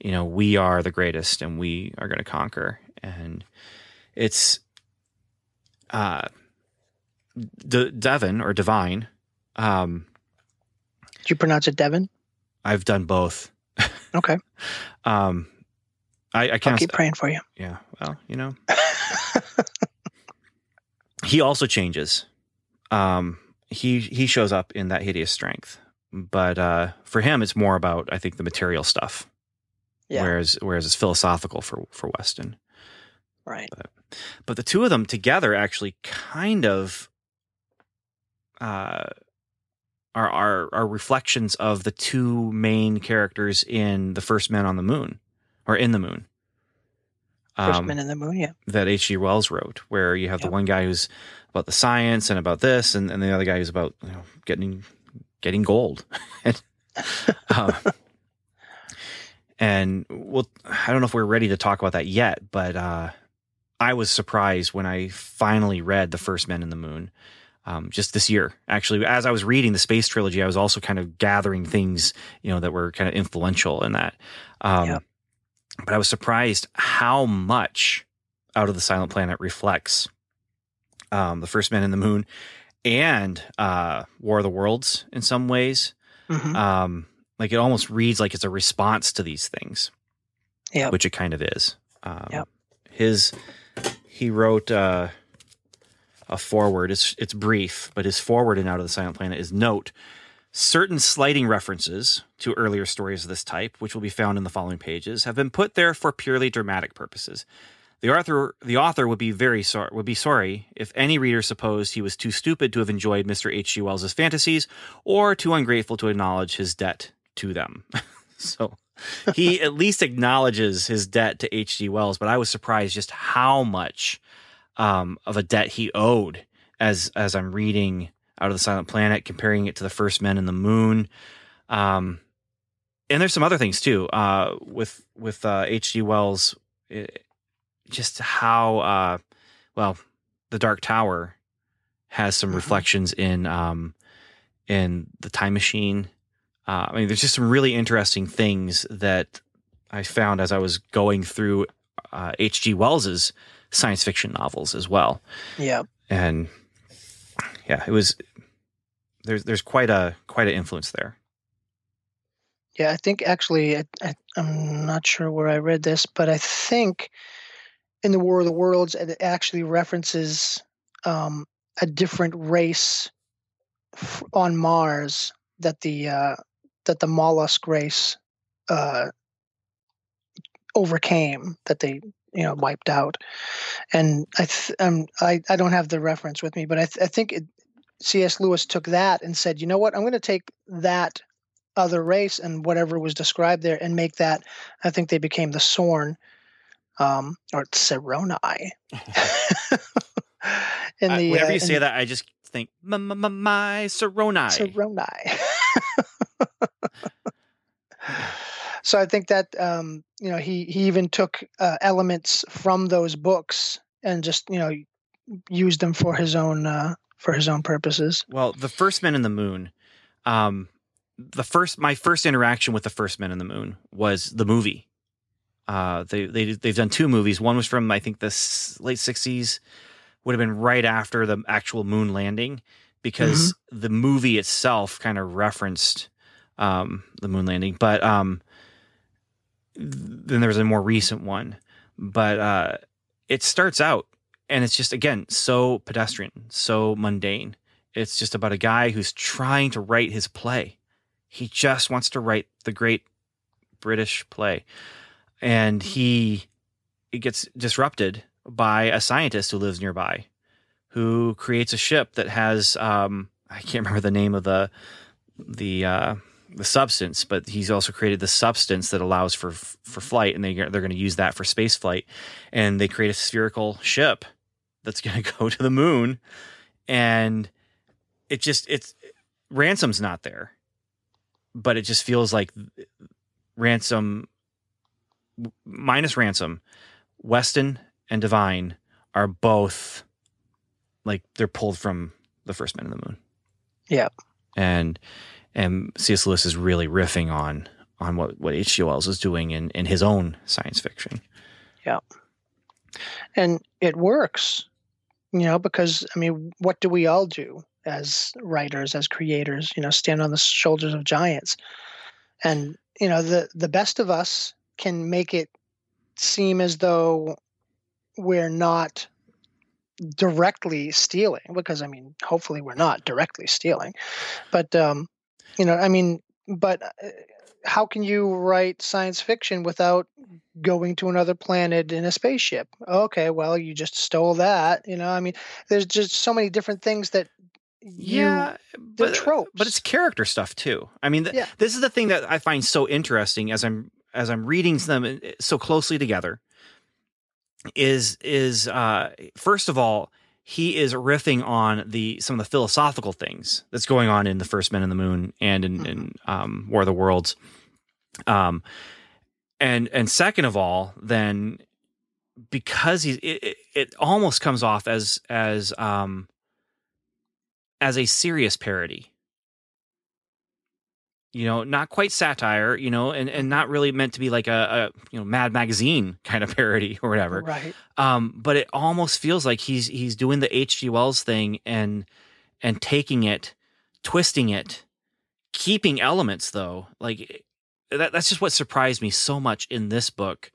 you know, we are the greatest and we are going to conquer. And it's Devon or Divine. Did you pronounce it Devon? I've done both. Okay. I can't. I'll keep praying for you. Yeah. Well, you know. He also changes. He shows up in That Hideous Strength, but for him, it's more about, I think, the material stuff. Yeah. Whereas it's philosophical for Weston, right? But the two of them together actually kind of are reflections of the two main characters in The First Men on the Moon, or in the Moon. First Men in the Moon, yeah. That H.G. Wells wrote, where you have the one guy who's about the science and about this, and the other guy who's about, you know, getting gold. And well, I don't know if we're ready to talk about that yet, but I was surprised when I finally read The First Men in the Moon just this year. Actually, as I was reading the Space Trilogy, I was also kind of gathering things, you know, that were kind of influential in that. But I was surprised how much Out of the Silent Planet reflects The First Men in the Moon and War of the Worlds in some ways. Mm-hmm. Like, it almost reads like it's a response to these things, which it kind of is. He wrote a foreword. It's brief, but his foreword in Out of the Silent Planet is, note, certain slighting references to earlier stories of this type, which will be found in the following pages, have been put there for purely dramatic purposes. The author would be sorry if any reader supposed he was too stupid to have enjoyed Mr. H.G. Wells' fantasies, or too ungrateful to acknowledge his debt to them. So he at least acknowledges his debt to H.G. Wells, but I was surprised just how much of a debt he owed as I'm reading Out of the Silent Planet, comparing it to The First Men in the Moon. And there's some other things too, with H.G. Wells, just how, The Dark Tower has some reflections in The Time Machine. I mean, there's just some really interesting things that I found as I was going through H.G. Wells's science fiction novels as well. Yeah. And yeah, it was, there's quite an influence there. Yeah, I think actually, I'm not sure where I read this, but I think in the War of the Worlds, it actually references a different race on Mars that the mollusk race overcame, that they, you know, wiped out. And I don't have the reference with me, but I think C.S. Lewis took that and said, you know what, I'm going to take that other race and whatever was described there and make that, I think they became the Sorn, or Séroni. Whenever you say that, I just think, my Séroni. So I think that he even took elements from those books and just used them for his own purposes. Well, The First Men in the Moon, my first interaction with The First Men in the Moon was the movie. They've done two movies. One was from, I think, the late 60s, would have been right after the actual moon landing, because the movie itself kind of referenced the moon landing. But then there was a more recent one. But it starts out, and it's just, again, so pedestrian, so mundane. It's just about a guy who's trying to write his play. He just wants to write the great British play. And it gets disrupted by a scientist who lives nearby, who creates a ship that has I can't remember the name of the substance, but he's also created the substance that allows for flight, and they're going to use that for space flight. And they create a spherical ship that's going to go to the moon, and it's Ransom's not there, but it just feels like Ransom, Weston and Divine are both like they're pulled from The First Men in the Moon. Yeah. And C.S. Lewis is really riffing on what H.G. Wells is doing in his own science fiction. Yeah. And it works, because, what do we all do as writers, as creators, stand on the shoulders of giants? And, the best of us can make it seem as though we're not directly stealing, because hopefully we're not directly stealing, but but how can you write science fiction without going to another planet in a spaceship? Okay, well, you just stole that. There's just so many different things that tropes. But it's character stuff too. This is the thing that I find so interesting as I'm reading them so closely together, is first of all, he is riffing on some of the philosophical things that's going on in The First Men in the Moon and in War of the Worlds. And second of all, then, because it almost comes off as a serious parody. Not quite satire, and not really meant to be like a Mad Magazine kind of parody or whatever. Right. But it almost feels like he's doing the H.G. Wells thing and taking it, twisting it, keeping elements though. Like that's just what surprised me so much in this book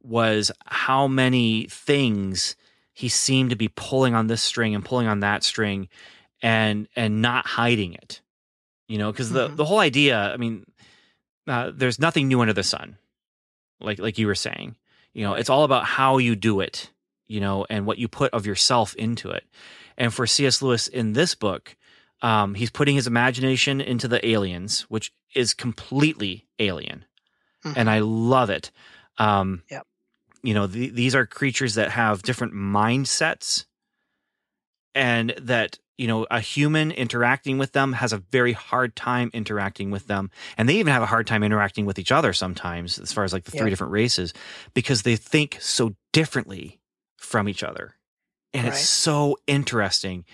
was how many things he seemed to be pulling on this string and pulling on that string and not hiding it. Because the whole idea, there's nothing new under the sun, like you were saying. It's all about how you do it, and what you put of yourself into it. And for C.S. Lewis in this book, he's putting his imagination into the aliens, which is completely alien. And I love it. These are creatures that have different mindsets, and that a human interacting with them has a very hard time interacting with them. And they even have a hard time interacting with each other sometimes, as far as like the three different races, because they think so differently from each other. And it's so interesting.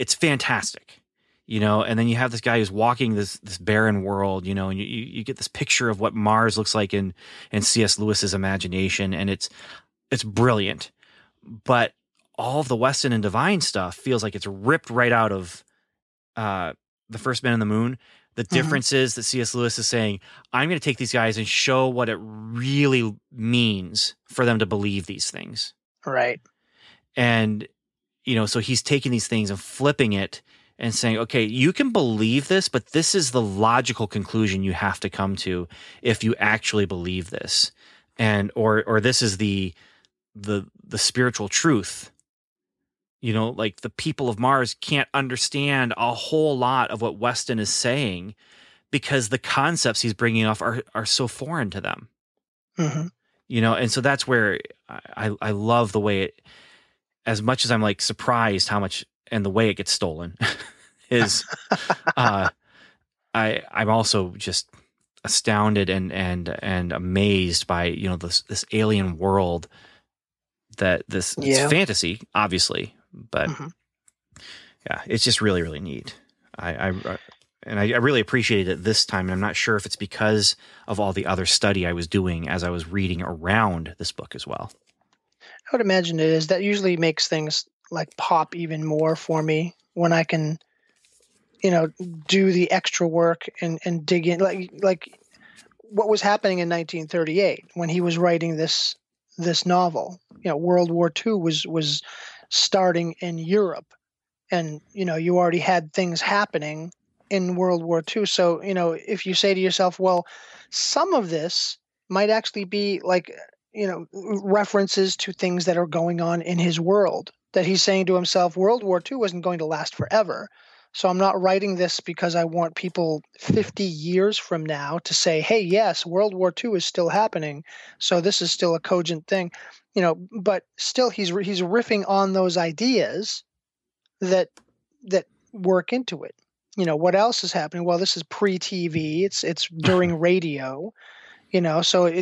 It's fantastic, and then you have this guy who's walking this barren world, and you get this picture of what Mars looks like in C.S. Lewis's imagination. And it's brilliant, but all of the Weston and Divine stuff feels like it's ripped right out of The First Man on the Moon. The differences that C.S. Lewis is saying, I'm going to take these guys and show what it really means for them to believe these things. Right. And, so he's taking these things and flipping it and saying, okay, you can believe this, but this is the logical conclusion you have to come to if you actually believe this. And, or this is the spiritual truth. Like the people of Mars can't understand a whole lot of what Weston is saying because the concepts he's bringing up are so foreign to them, and so that's where I love the way it, as much as I'm like surprised how much and the way it gets stolen is, I'm also just astounded and amazed by, you know, this alien world that this it's fantasy, obviously, but yeah, it's just really, really neat. I really appreciated it this time. And I'm not sure if it's because of all the other study I was doing as I was reading around this book as well. I would imagine it is. That usually makes things like pop even more for me when I can, you know, do the extra work and dig in, like what was happening in 1938 when he was writing this novel. You know, World War II was starting in Europe, and, you know, you already had things happening in World War II. So, you know, if you say to yourself, well, some of this might actually be like, you know, references to things that are going on in his world, that he's saying to himself, World War II wasn't going to last forever. So I'm not writing this because I want people 50 years from now to say, hey, yes, World War II is still happening, so this is still a cogent thing, you know, but still he's riffing on those ideas that work into it. You know, what else is happening? Well, this is pre-TV. It's during radio, you know, so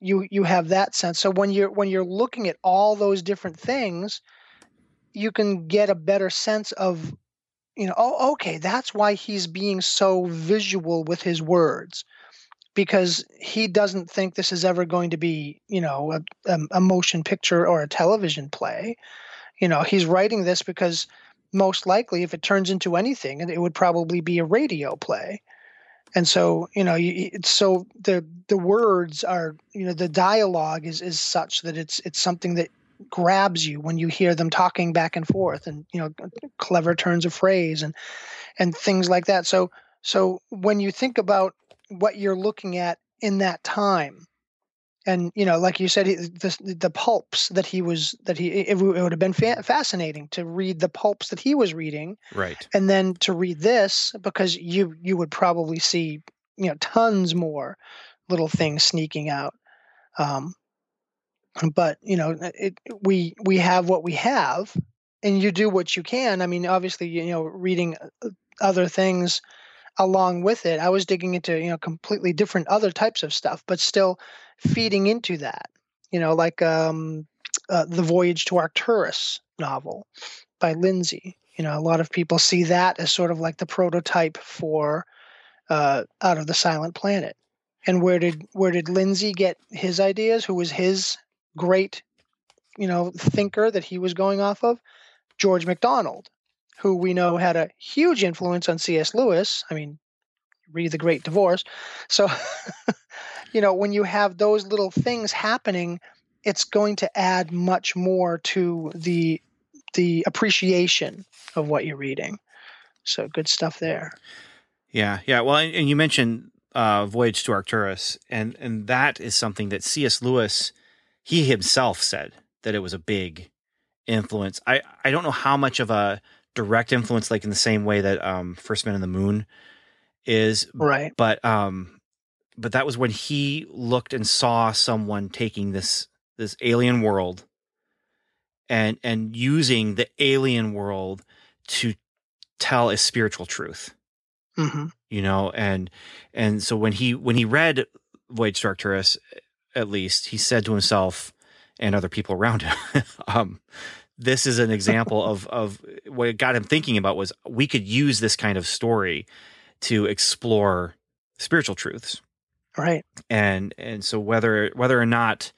you have that sense. So when you're looking at all those different things, you can get a better sense of, you know, oh, okay, that's why he's being so visual with his words, because he doesn't think this is ever going to be, you know, a motion picture or a television play. You know, he's writing this because most likely, if it turns into anything, and it would probably be a radio play. And so, you know, so the words are, you know, the dialogue is such that it's something that grabs you when you hear them talking back and forth, and, you know, clever turns of phrase and things like that. So when you think about what you're looking at in that time, and, you know, like you said, the pulps that he was, it would have been fascinating to read the pulps that he was reading. Right. And then to read this, because you would probably see, you know, tons more little things sneaking out. But, you know, we have what we have, and you do what you can. I mean, obviously, you know, reading other things along with it. I was digging into, you know, completely different other types of stuff, but still feeding into that, you know, like the Voyage to Arcturus novel by Lindsay. You know, a lot of people see that as sort of like the prototype for Out of the Silent Planet. And where did Lindsay get his ideas? Who was his great, you know, thinker that he was going off of? George MacDonald, who we know had a huge influence on C.S. Lewis. I mean, read The Great Divorce. So, you know, when you have those little things happening, it's going to add much more to the appreciation of what you're reading. So good stuff there. Yeah, yeah. Well, and you mentioned Voyage to Arcturus, and that is something that C.S. Lewis, he himself said that it was a big influence. I don't know how much of a direct influence, like in the same way that First Men in the Moon is, right? But that was when he looked and saw someone taking this alien world and using the alien world to tell a spiritual truth, you know, and so when he read Voyage to Arcturus, at least he said to himself and other people around him, this is an example of what it got him thinking about was we could use this kind of story to explore spiritual truths. Right. And so whether or not,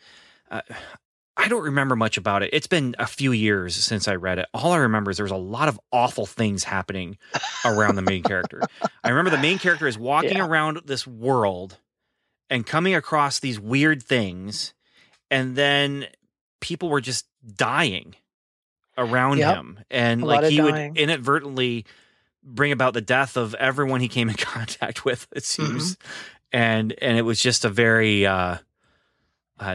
I don't remember much about it. It's been a few years since I read it. All I remember is there was a lot of awful things happening around the main character. I remember the main character is walking around this world and coming across these weird things. And then people were just dying around him, and like he would inadvertently bring about the death of everyone he came in contact with, it seems. And it was just a very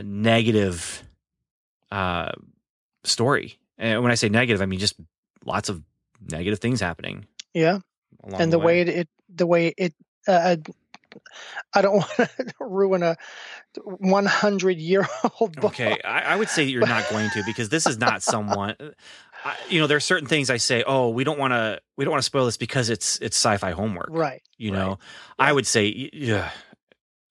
negative story. And when I say negative, I mean just lots of negative things happening. Yeah, and the way it I don't want to ruin a 100-year-old book. Okay, I would say you're not going to, because this is not someone. You know, there are certain things I say, oh, we don't want to spoil this because it's sci-fi homework, right? You know, I would say, yeah,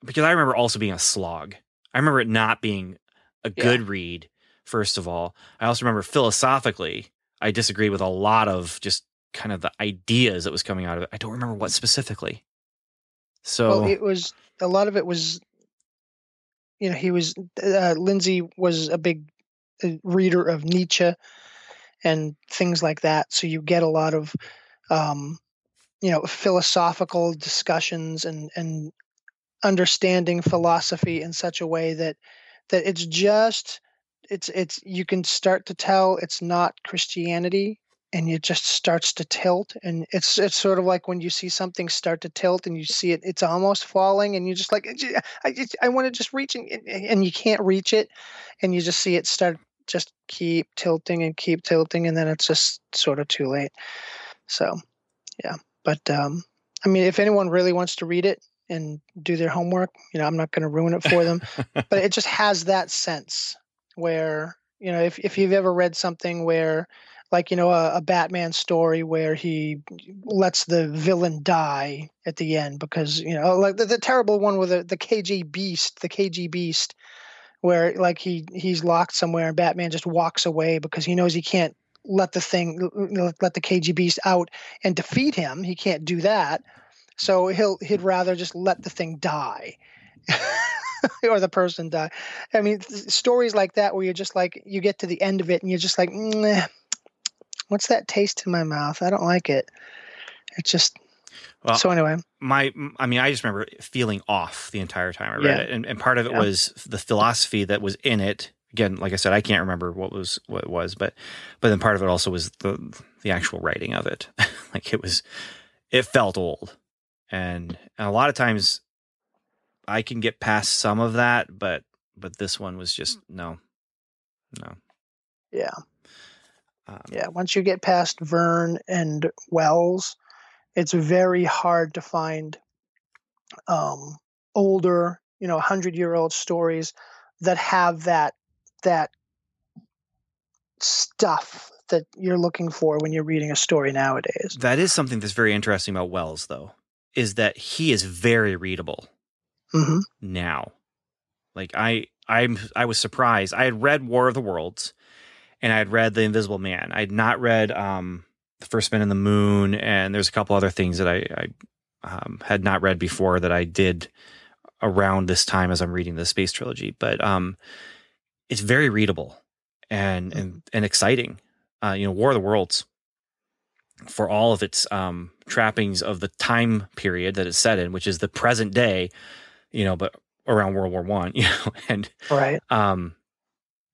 because I remember also being a slog. I remember it not being a good read, first of all. I also remember philosophically, I disagreed with a lot of just kind of the ideas that was coming out of it. I don't remember what specifically. So well, it was a lot of it was, you know, he was Lindsay was a big reader of Nietzsche and things like that. So you get a lot of, you know, philosophical discussions and understanding philosophy in such a way that it's just it's you can start to tell it's not Christianity. And it just starts to tilt, and it's sort of like when you see something start to tilt, and you see it, it's almost falling, and you're just like, I want to just reach, and you can't reach it, and you just see it start, just keep tilting, and then it's just sort of too late. So, yeah. But I mean, if anyone really wants to read it and do their homework, you know, I'm not going to ruin it for them, but it just has that sense where, you know, if you've ever read something where, like, you know, a Batman story where he lets the villain die at the end because, you know, like the terrible one with the KG Beast, where like he's locked somewhere and Batman just walks away because he knows he can't let the KG Beast out and defeat him. He can't do that. So he'd rather just let the thing die. Or the person die. I mean, stories like that where you're just like, you get to the end of it and you're just like, what's that taste in my mouth? I don't like it. It's just, well, so anyway. I just remember feeling off the entire time I read it. And part of it was the philosophy that was in it. Again, like I said, I can't remember what it was, but then part of it also was the actual writing of it. Like it felt old. And a lot of times I can get past some of that, but this one was just no. Yeah. Yeah, once you get past Verne and Wells, it's very hard to find older, you know, 100-year-old stories that have that stuff that you're looking for when you're reading a story nowadays. That is something that's very interesting about Wells, though, is that he is very readable now. Like I was surprised. I had read War of the Worlds. And I had read The Invisible Man. I had not read The First Men in the Moon, and there's a couple other things that I had not read before that I did around this time as I'm reading the Space Trilogy. But it's very readable and exciting. You know, War of the Worlds, for all of its trappings of the time period that it's set in, which is the present day, you know, but around World War I, you know, and right.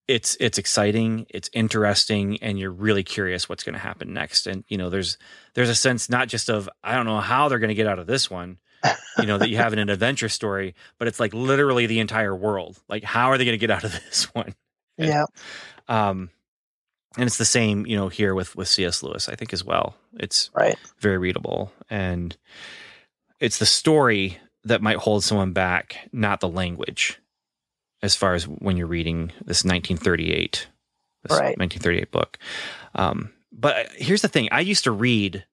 It's exciting, it's interesting, and you're really curious what's going to happen next. And, you know, there's a sense not just of, I don't know how they're going to get out of this one, you know, that you have in an adventure story, but it's like literally the entire world. Like, how are they going to get out of this one? And, yeah. And it's the same, you know, here with C.S. Lewis, I think, as well. It's very readable. And it's the story that might hold someone back, not the language. As far as when you're reading this 1938 book. But here's the thing. I used to read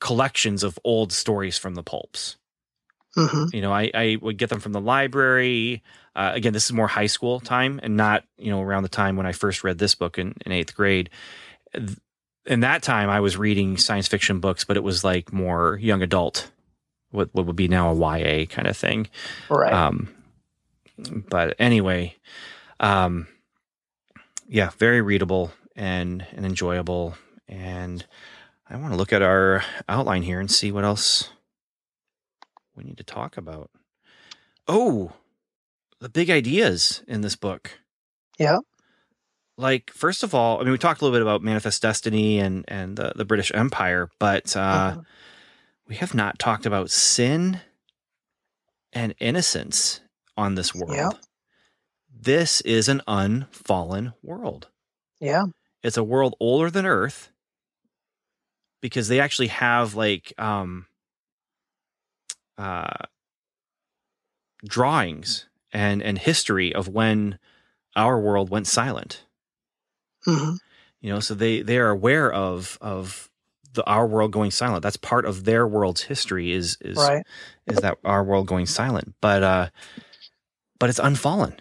collections of old stories from the pulps. Mm-hmm. You know, I would get them from the library. Again, this is more high school time and not, you know, around the time when I first read this book in eighth grade. In that time, I was reading science fiction books, but it was like more young adult, what would be now a YA kind of thing. Right. But anyway, yeah, very readable and enjoyable. And I want to look at our outline here and see what else we need to talk about. Oh, the big ideas in this book. Yeah. Like, first of all, I mean, we talked a little bit about Manifest Destiny and the British Empire, but we have not talked about sin and innocence on this world. Yeah. This is an unfallen world. Yeah. It's a world older than Earth because they actually have like drawings and history of when our world went silent. Mm-hmm. You know, so they are aware of our world going silent. That's part of their world's history is right. is that our world going silent. But it's unfallen.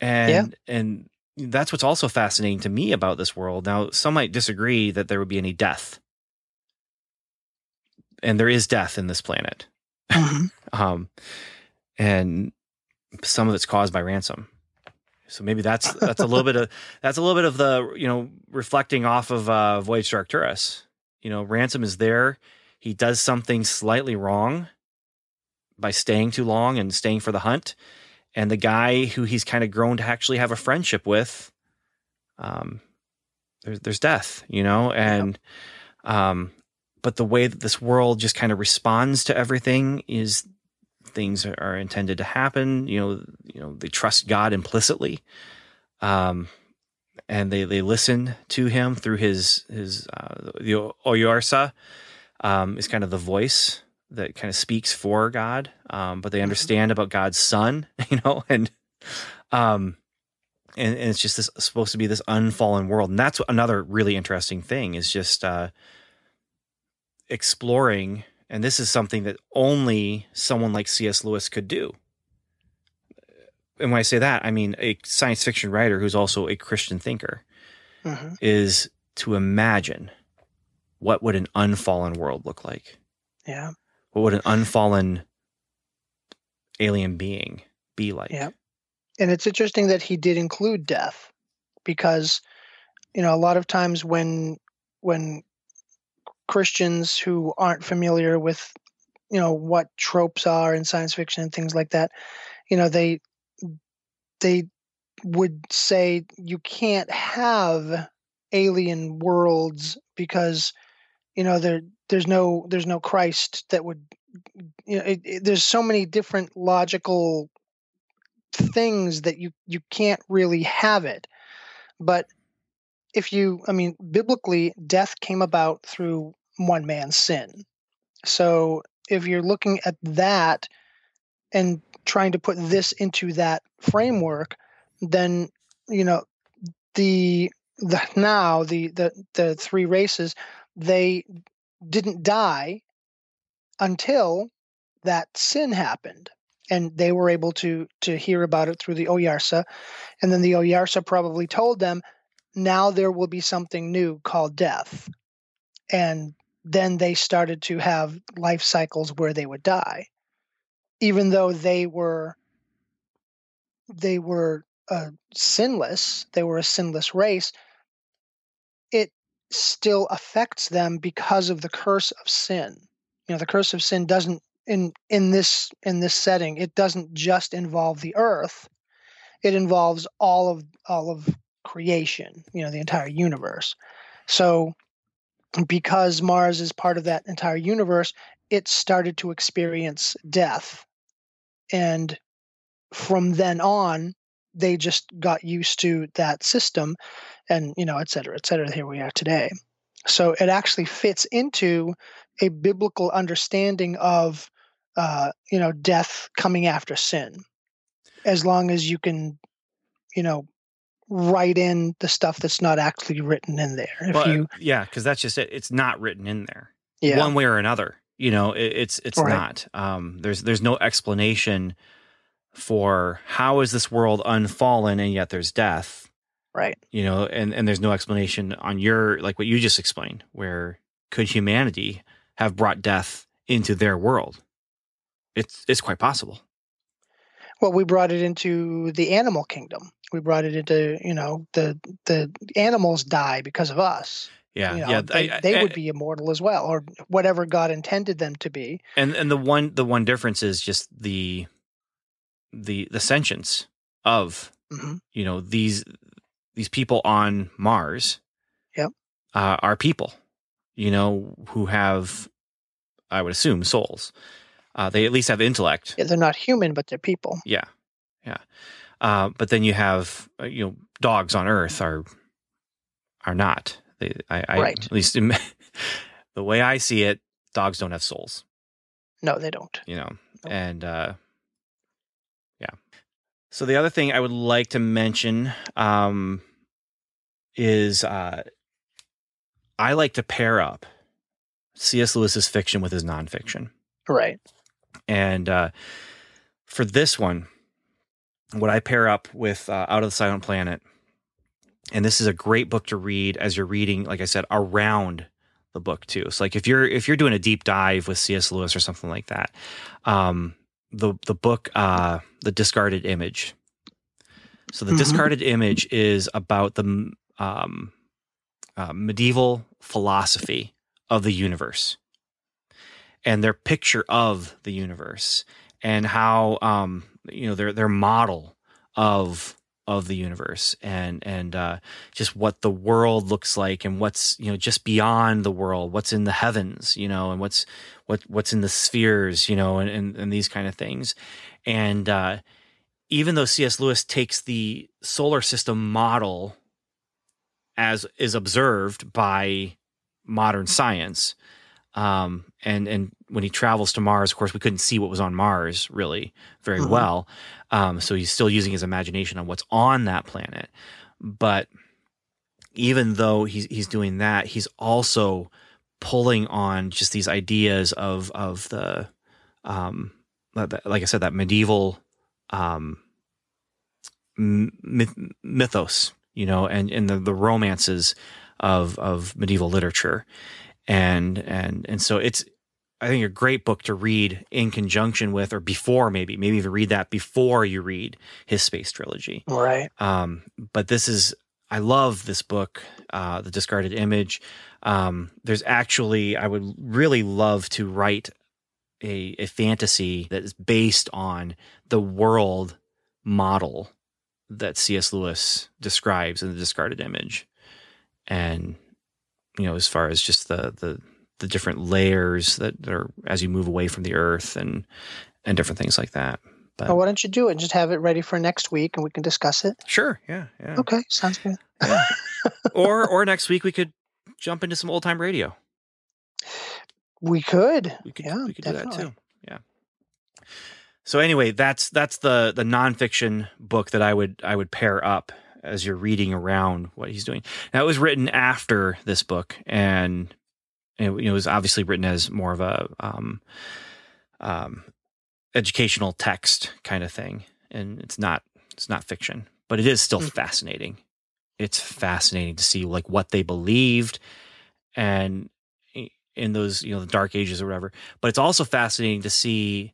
And that's what's also fascinating to me about this world. Now, some might disagree that there would be any death. And there is death in this planet. Mm-hmm. And some of it's caused by Ransom. So maybe that's a little bit of the, reflecting off of Voyage to Arcturus. Ransom is there. He does something slightly wrong by staying too long and staying for the hunt. And the guy who he's kind of grown to actually have a friendship with, there's death, and but the way that this world just kind of responds to everything is things are intended to happen. They trust God implicitly, and they listen to him through his the Oyarsa, is kind of the voice that kind of speaks for God. But they understand about God's son, and it's just supposed to be this unfallen world. And that's another really interesting thing is just, exploring. And this is something that only someone like C.S. Lewis could do. And when I say that, I mean a science fiction writer who's also a Christian thinker is to imagine what would an unfallen world look like. Yeah. What would an unfallen alien being be like? Yeah. And it's interesting that he did include death because, a lot of times when Christians who aren't familiar with, what tropes are in science fiction and things like that, they would say you can't have alien worlds because, there's no Christ that would, there's so many different logical things that you can't really have it. But biblically, death came about through one man's sin. So if you're looking at that and trying to put this into that framework, then, the three races, they didn't die until that sin happened. And they were able to hear about it through the Oyarsa. And then the Oyarsa probably told them, now there will be something new called death. And then they started to have life cycles where they would die, even though they were sinless. They were a sinless race. It still affects them because of the curse of sin. The curse of sin doesn't in this setting, it doesn't just involve the earth. It involves all of creation, the entire universe. So because Mars is part of that entire universe, it started to experience death. And from then on, they just got used to that system and, et cetera, here we are today. So it actually fits into a biblical understanding of, death coming after sin. As long as you can, write in the stuff that's not actually written in there. Because that's just it. It's not written in there, one way or another. It's right. Not. There's no explanation for how is this world unfallen and yet there's death, right? And there's no explanation on what you just explained. Where could humanity have brought death into their world? It's quite possible. Well, we brought it into the animal kingdom. We brought it into, the animals die because of us. Yeah. They would be immortal as well, or whatever God intended them to be. And the one difference is just the sentience of these people on Mars. Yep. Are people, who have, I would assume, souls. They at least have intellect. Yeah, they're not human, but they're people. Yeah, yeah. But then you have, dogs on Earth are not. At least in, the way I see it, dogs don't have souls. No, they don't. Nope. And yeah. So the other thing I would like to mention is I like to pair up C.S. Lewis's fiction with his nonfiction. Right. And for this one, what I pair up with Out of the Silent Planet, and this is a great book to read as you're reading, like I said, around the book too. So like if you're doing a deep dive with C.S. Lewis or something like that, the book, The Discarded Image. So The Discarded Image is about the medieval philosophy of the universe and their picture of the universe and how, their model of the universe and just what the world looks like and what's, just beyond the world, what's in the heavens, and what's in the spheres, and these kind of things. And, even though C.S. Lewis takes the solar system model as is observed by modern science, and when he travels to Mars, of course, we couldn't see what was on Mars really very well. So he's still using his imagination on what's on that planet. But even though he's doing that, he's also pulling on just these ideas of the, like I said, that medieval mythos, and the romances of medieval literature. And so it's, I think, a great book to read in conjunction with, or before, maybe even read that before you read his space trilogy. Right. But I love this book, The Discarded Image. There's actually, I would really love to write a fantasy that is based on the world model that C.S. Lewis describes in The Discarded Image. And, as far as just the different layers that are as you move away from the earth and different things like that. But why don't you do it and just have it ready for next week and we can discuss it? Sure. Yeah. Okay. Sounds good. Yeah. or next week we could jump into some old time radio. We could. We could do that too. Yeah. So anyway, that's the nonfiction book that I would pair up as you're reading around what he's doing. Now, it was written after this book, and it was obviously written as more of a educational text kind of thing, and it's not fiction, but it is still fascinating. It's fascinating to see like what they believed, and in those the Dark Ages or whatever. But it's also fascinating to see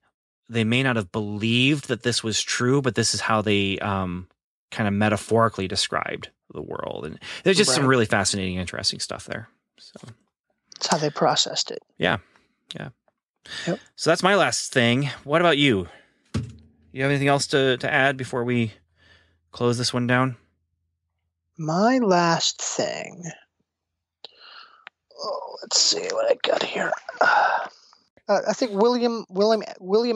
they may not have believed that this was true, but this is how they kind of metaphorically described the world. And there's just some really fascinating, interesting stuff there. So that's how they processed it. Yeah. Yep. So that's my last thing. What about you? You have anything else to add before we close this one down? My last thing. Oh, let's see what I got here. I think William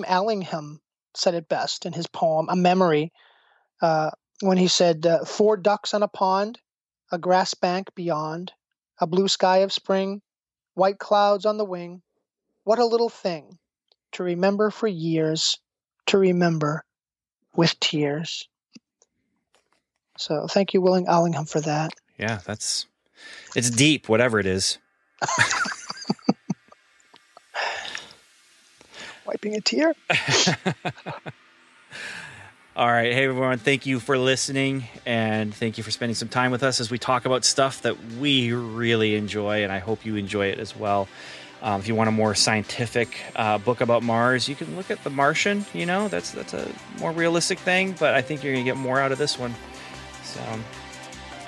Allingham said it best in his poem, A Memory, when he said, 4 ducks on a pond, a grass bank beyond, a blue sky of spring, white clouds on the wing. What a little thing to remember for years, to remember with tears. So thank you, William Allingham, for that. Yeah, it's deep, whatever it is. Wiping a tear. All right. Hey, everyone. Thank you for listening, and thank you for spending some time with us as we talk about stuff that we really enjoy, and I hope you enjoy it as well. If you want a more scientific book about Mars, you can look at The Martian. That's a more realistic thing, but I think you're going to get more out of this one. So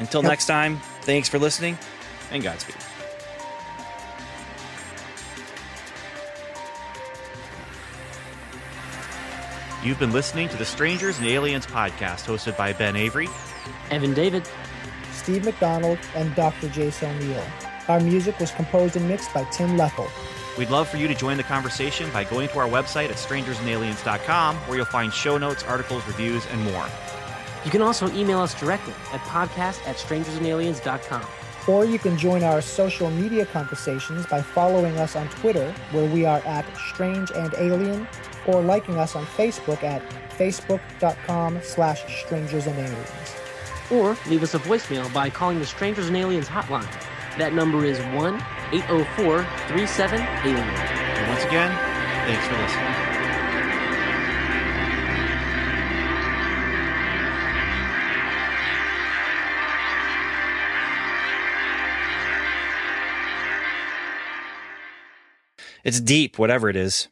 until next time, thanks for listening, and Godspeed. You've been listening to the Strangers and Aliens podcast, hosted by Ben Avery, Evan David, Steve McDonald, and Dr. Jason O'Neill. Our music was composed and mixed by Tim Leffel. We'd love for you to join the conversation by going to our website at strangersandaliens.com, where you'll find show notes, articles, reviews, and more. You can also email us directly at podcast@strangersandaliens.com. Or you can join our social media conversations by following us on Twitter, where we are at Strange and Alien, or liking us on Facebook at facebook.com/strangersandaliens. Or leave us a voicemail by calling the Strangers and Aliens hotline That number is 1-804-3781. And once again, thanks for listening. It's deep, whatever it is.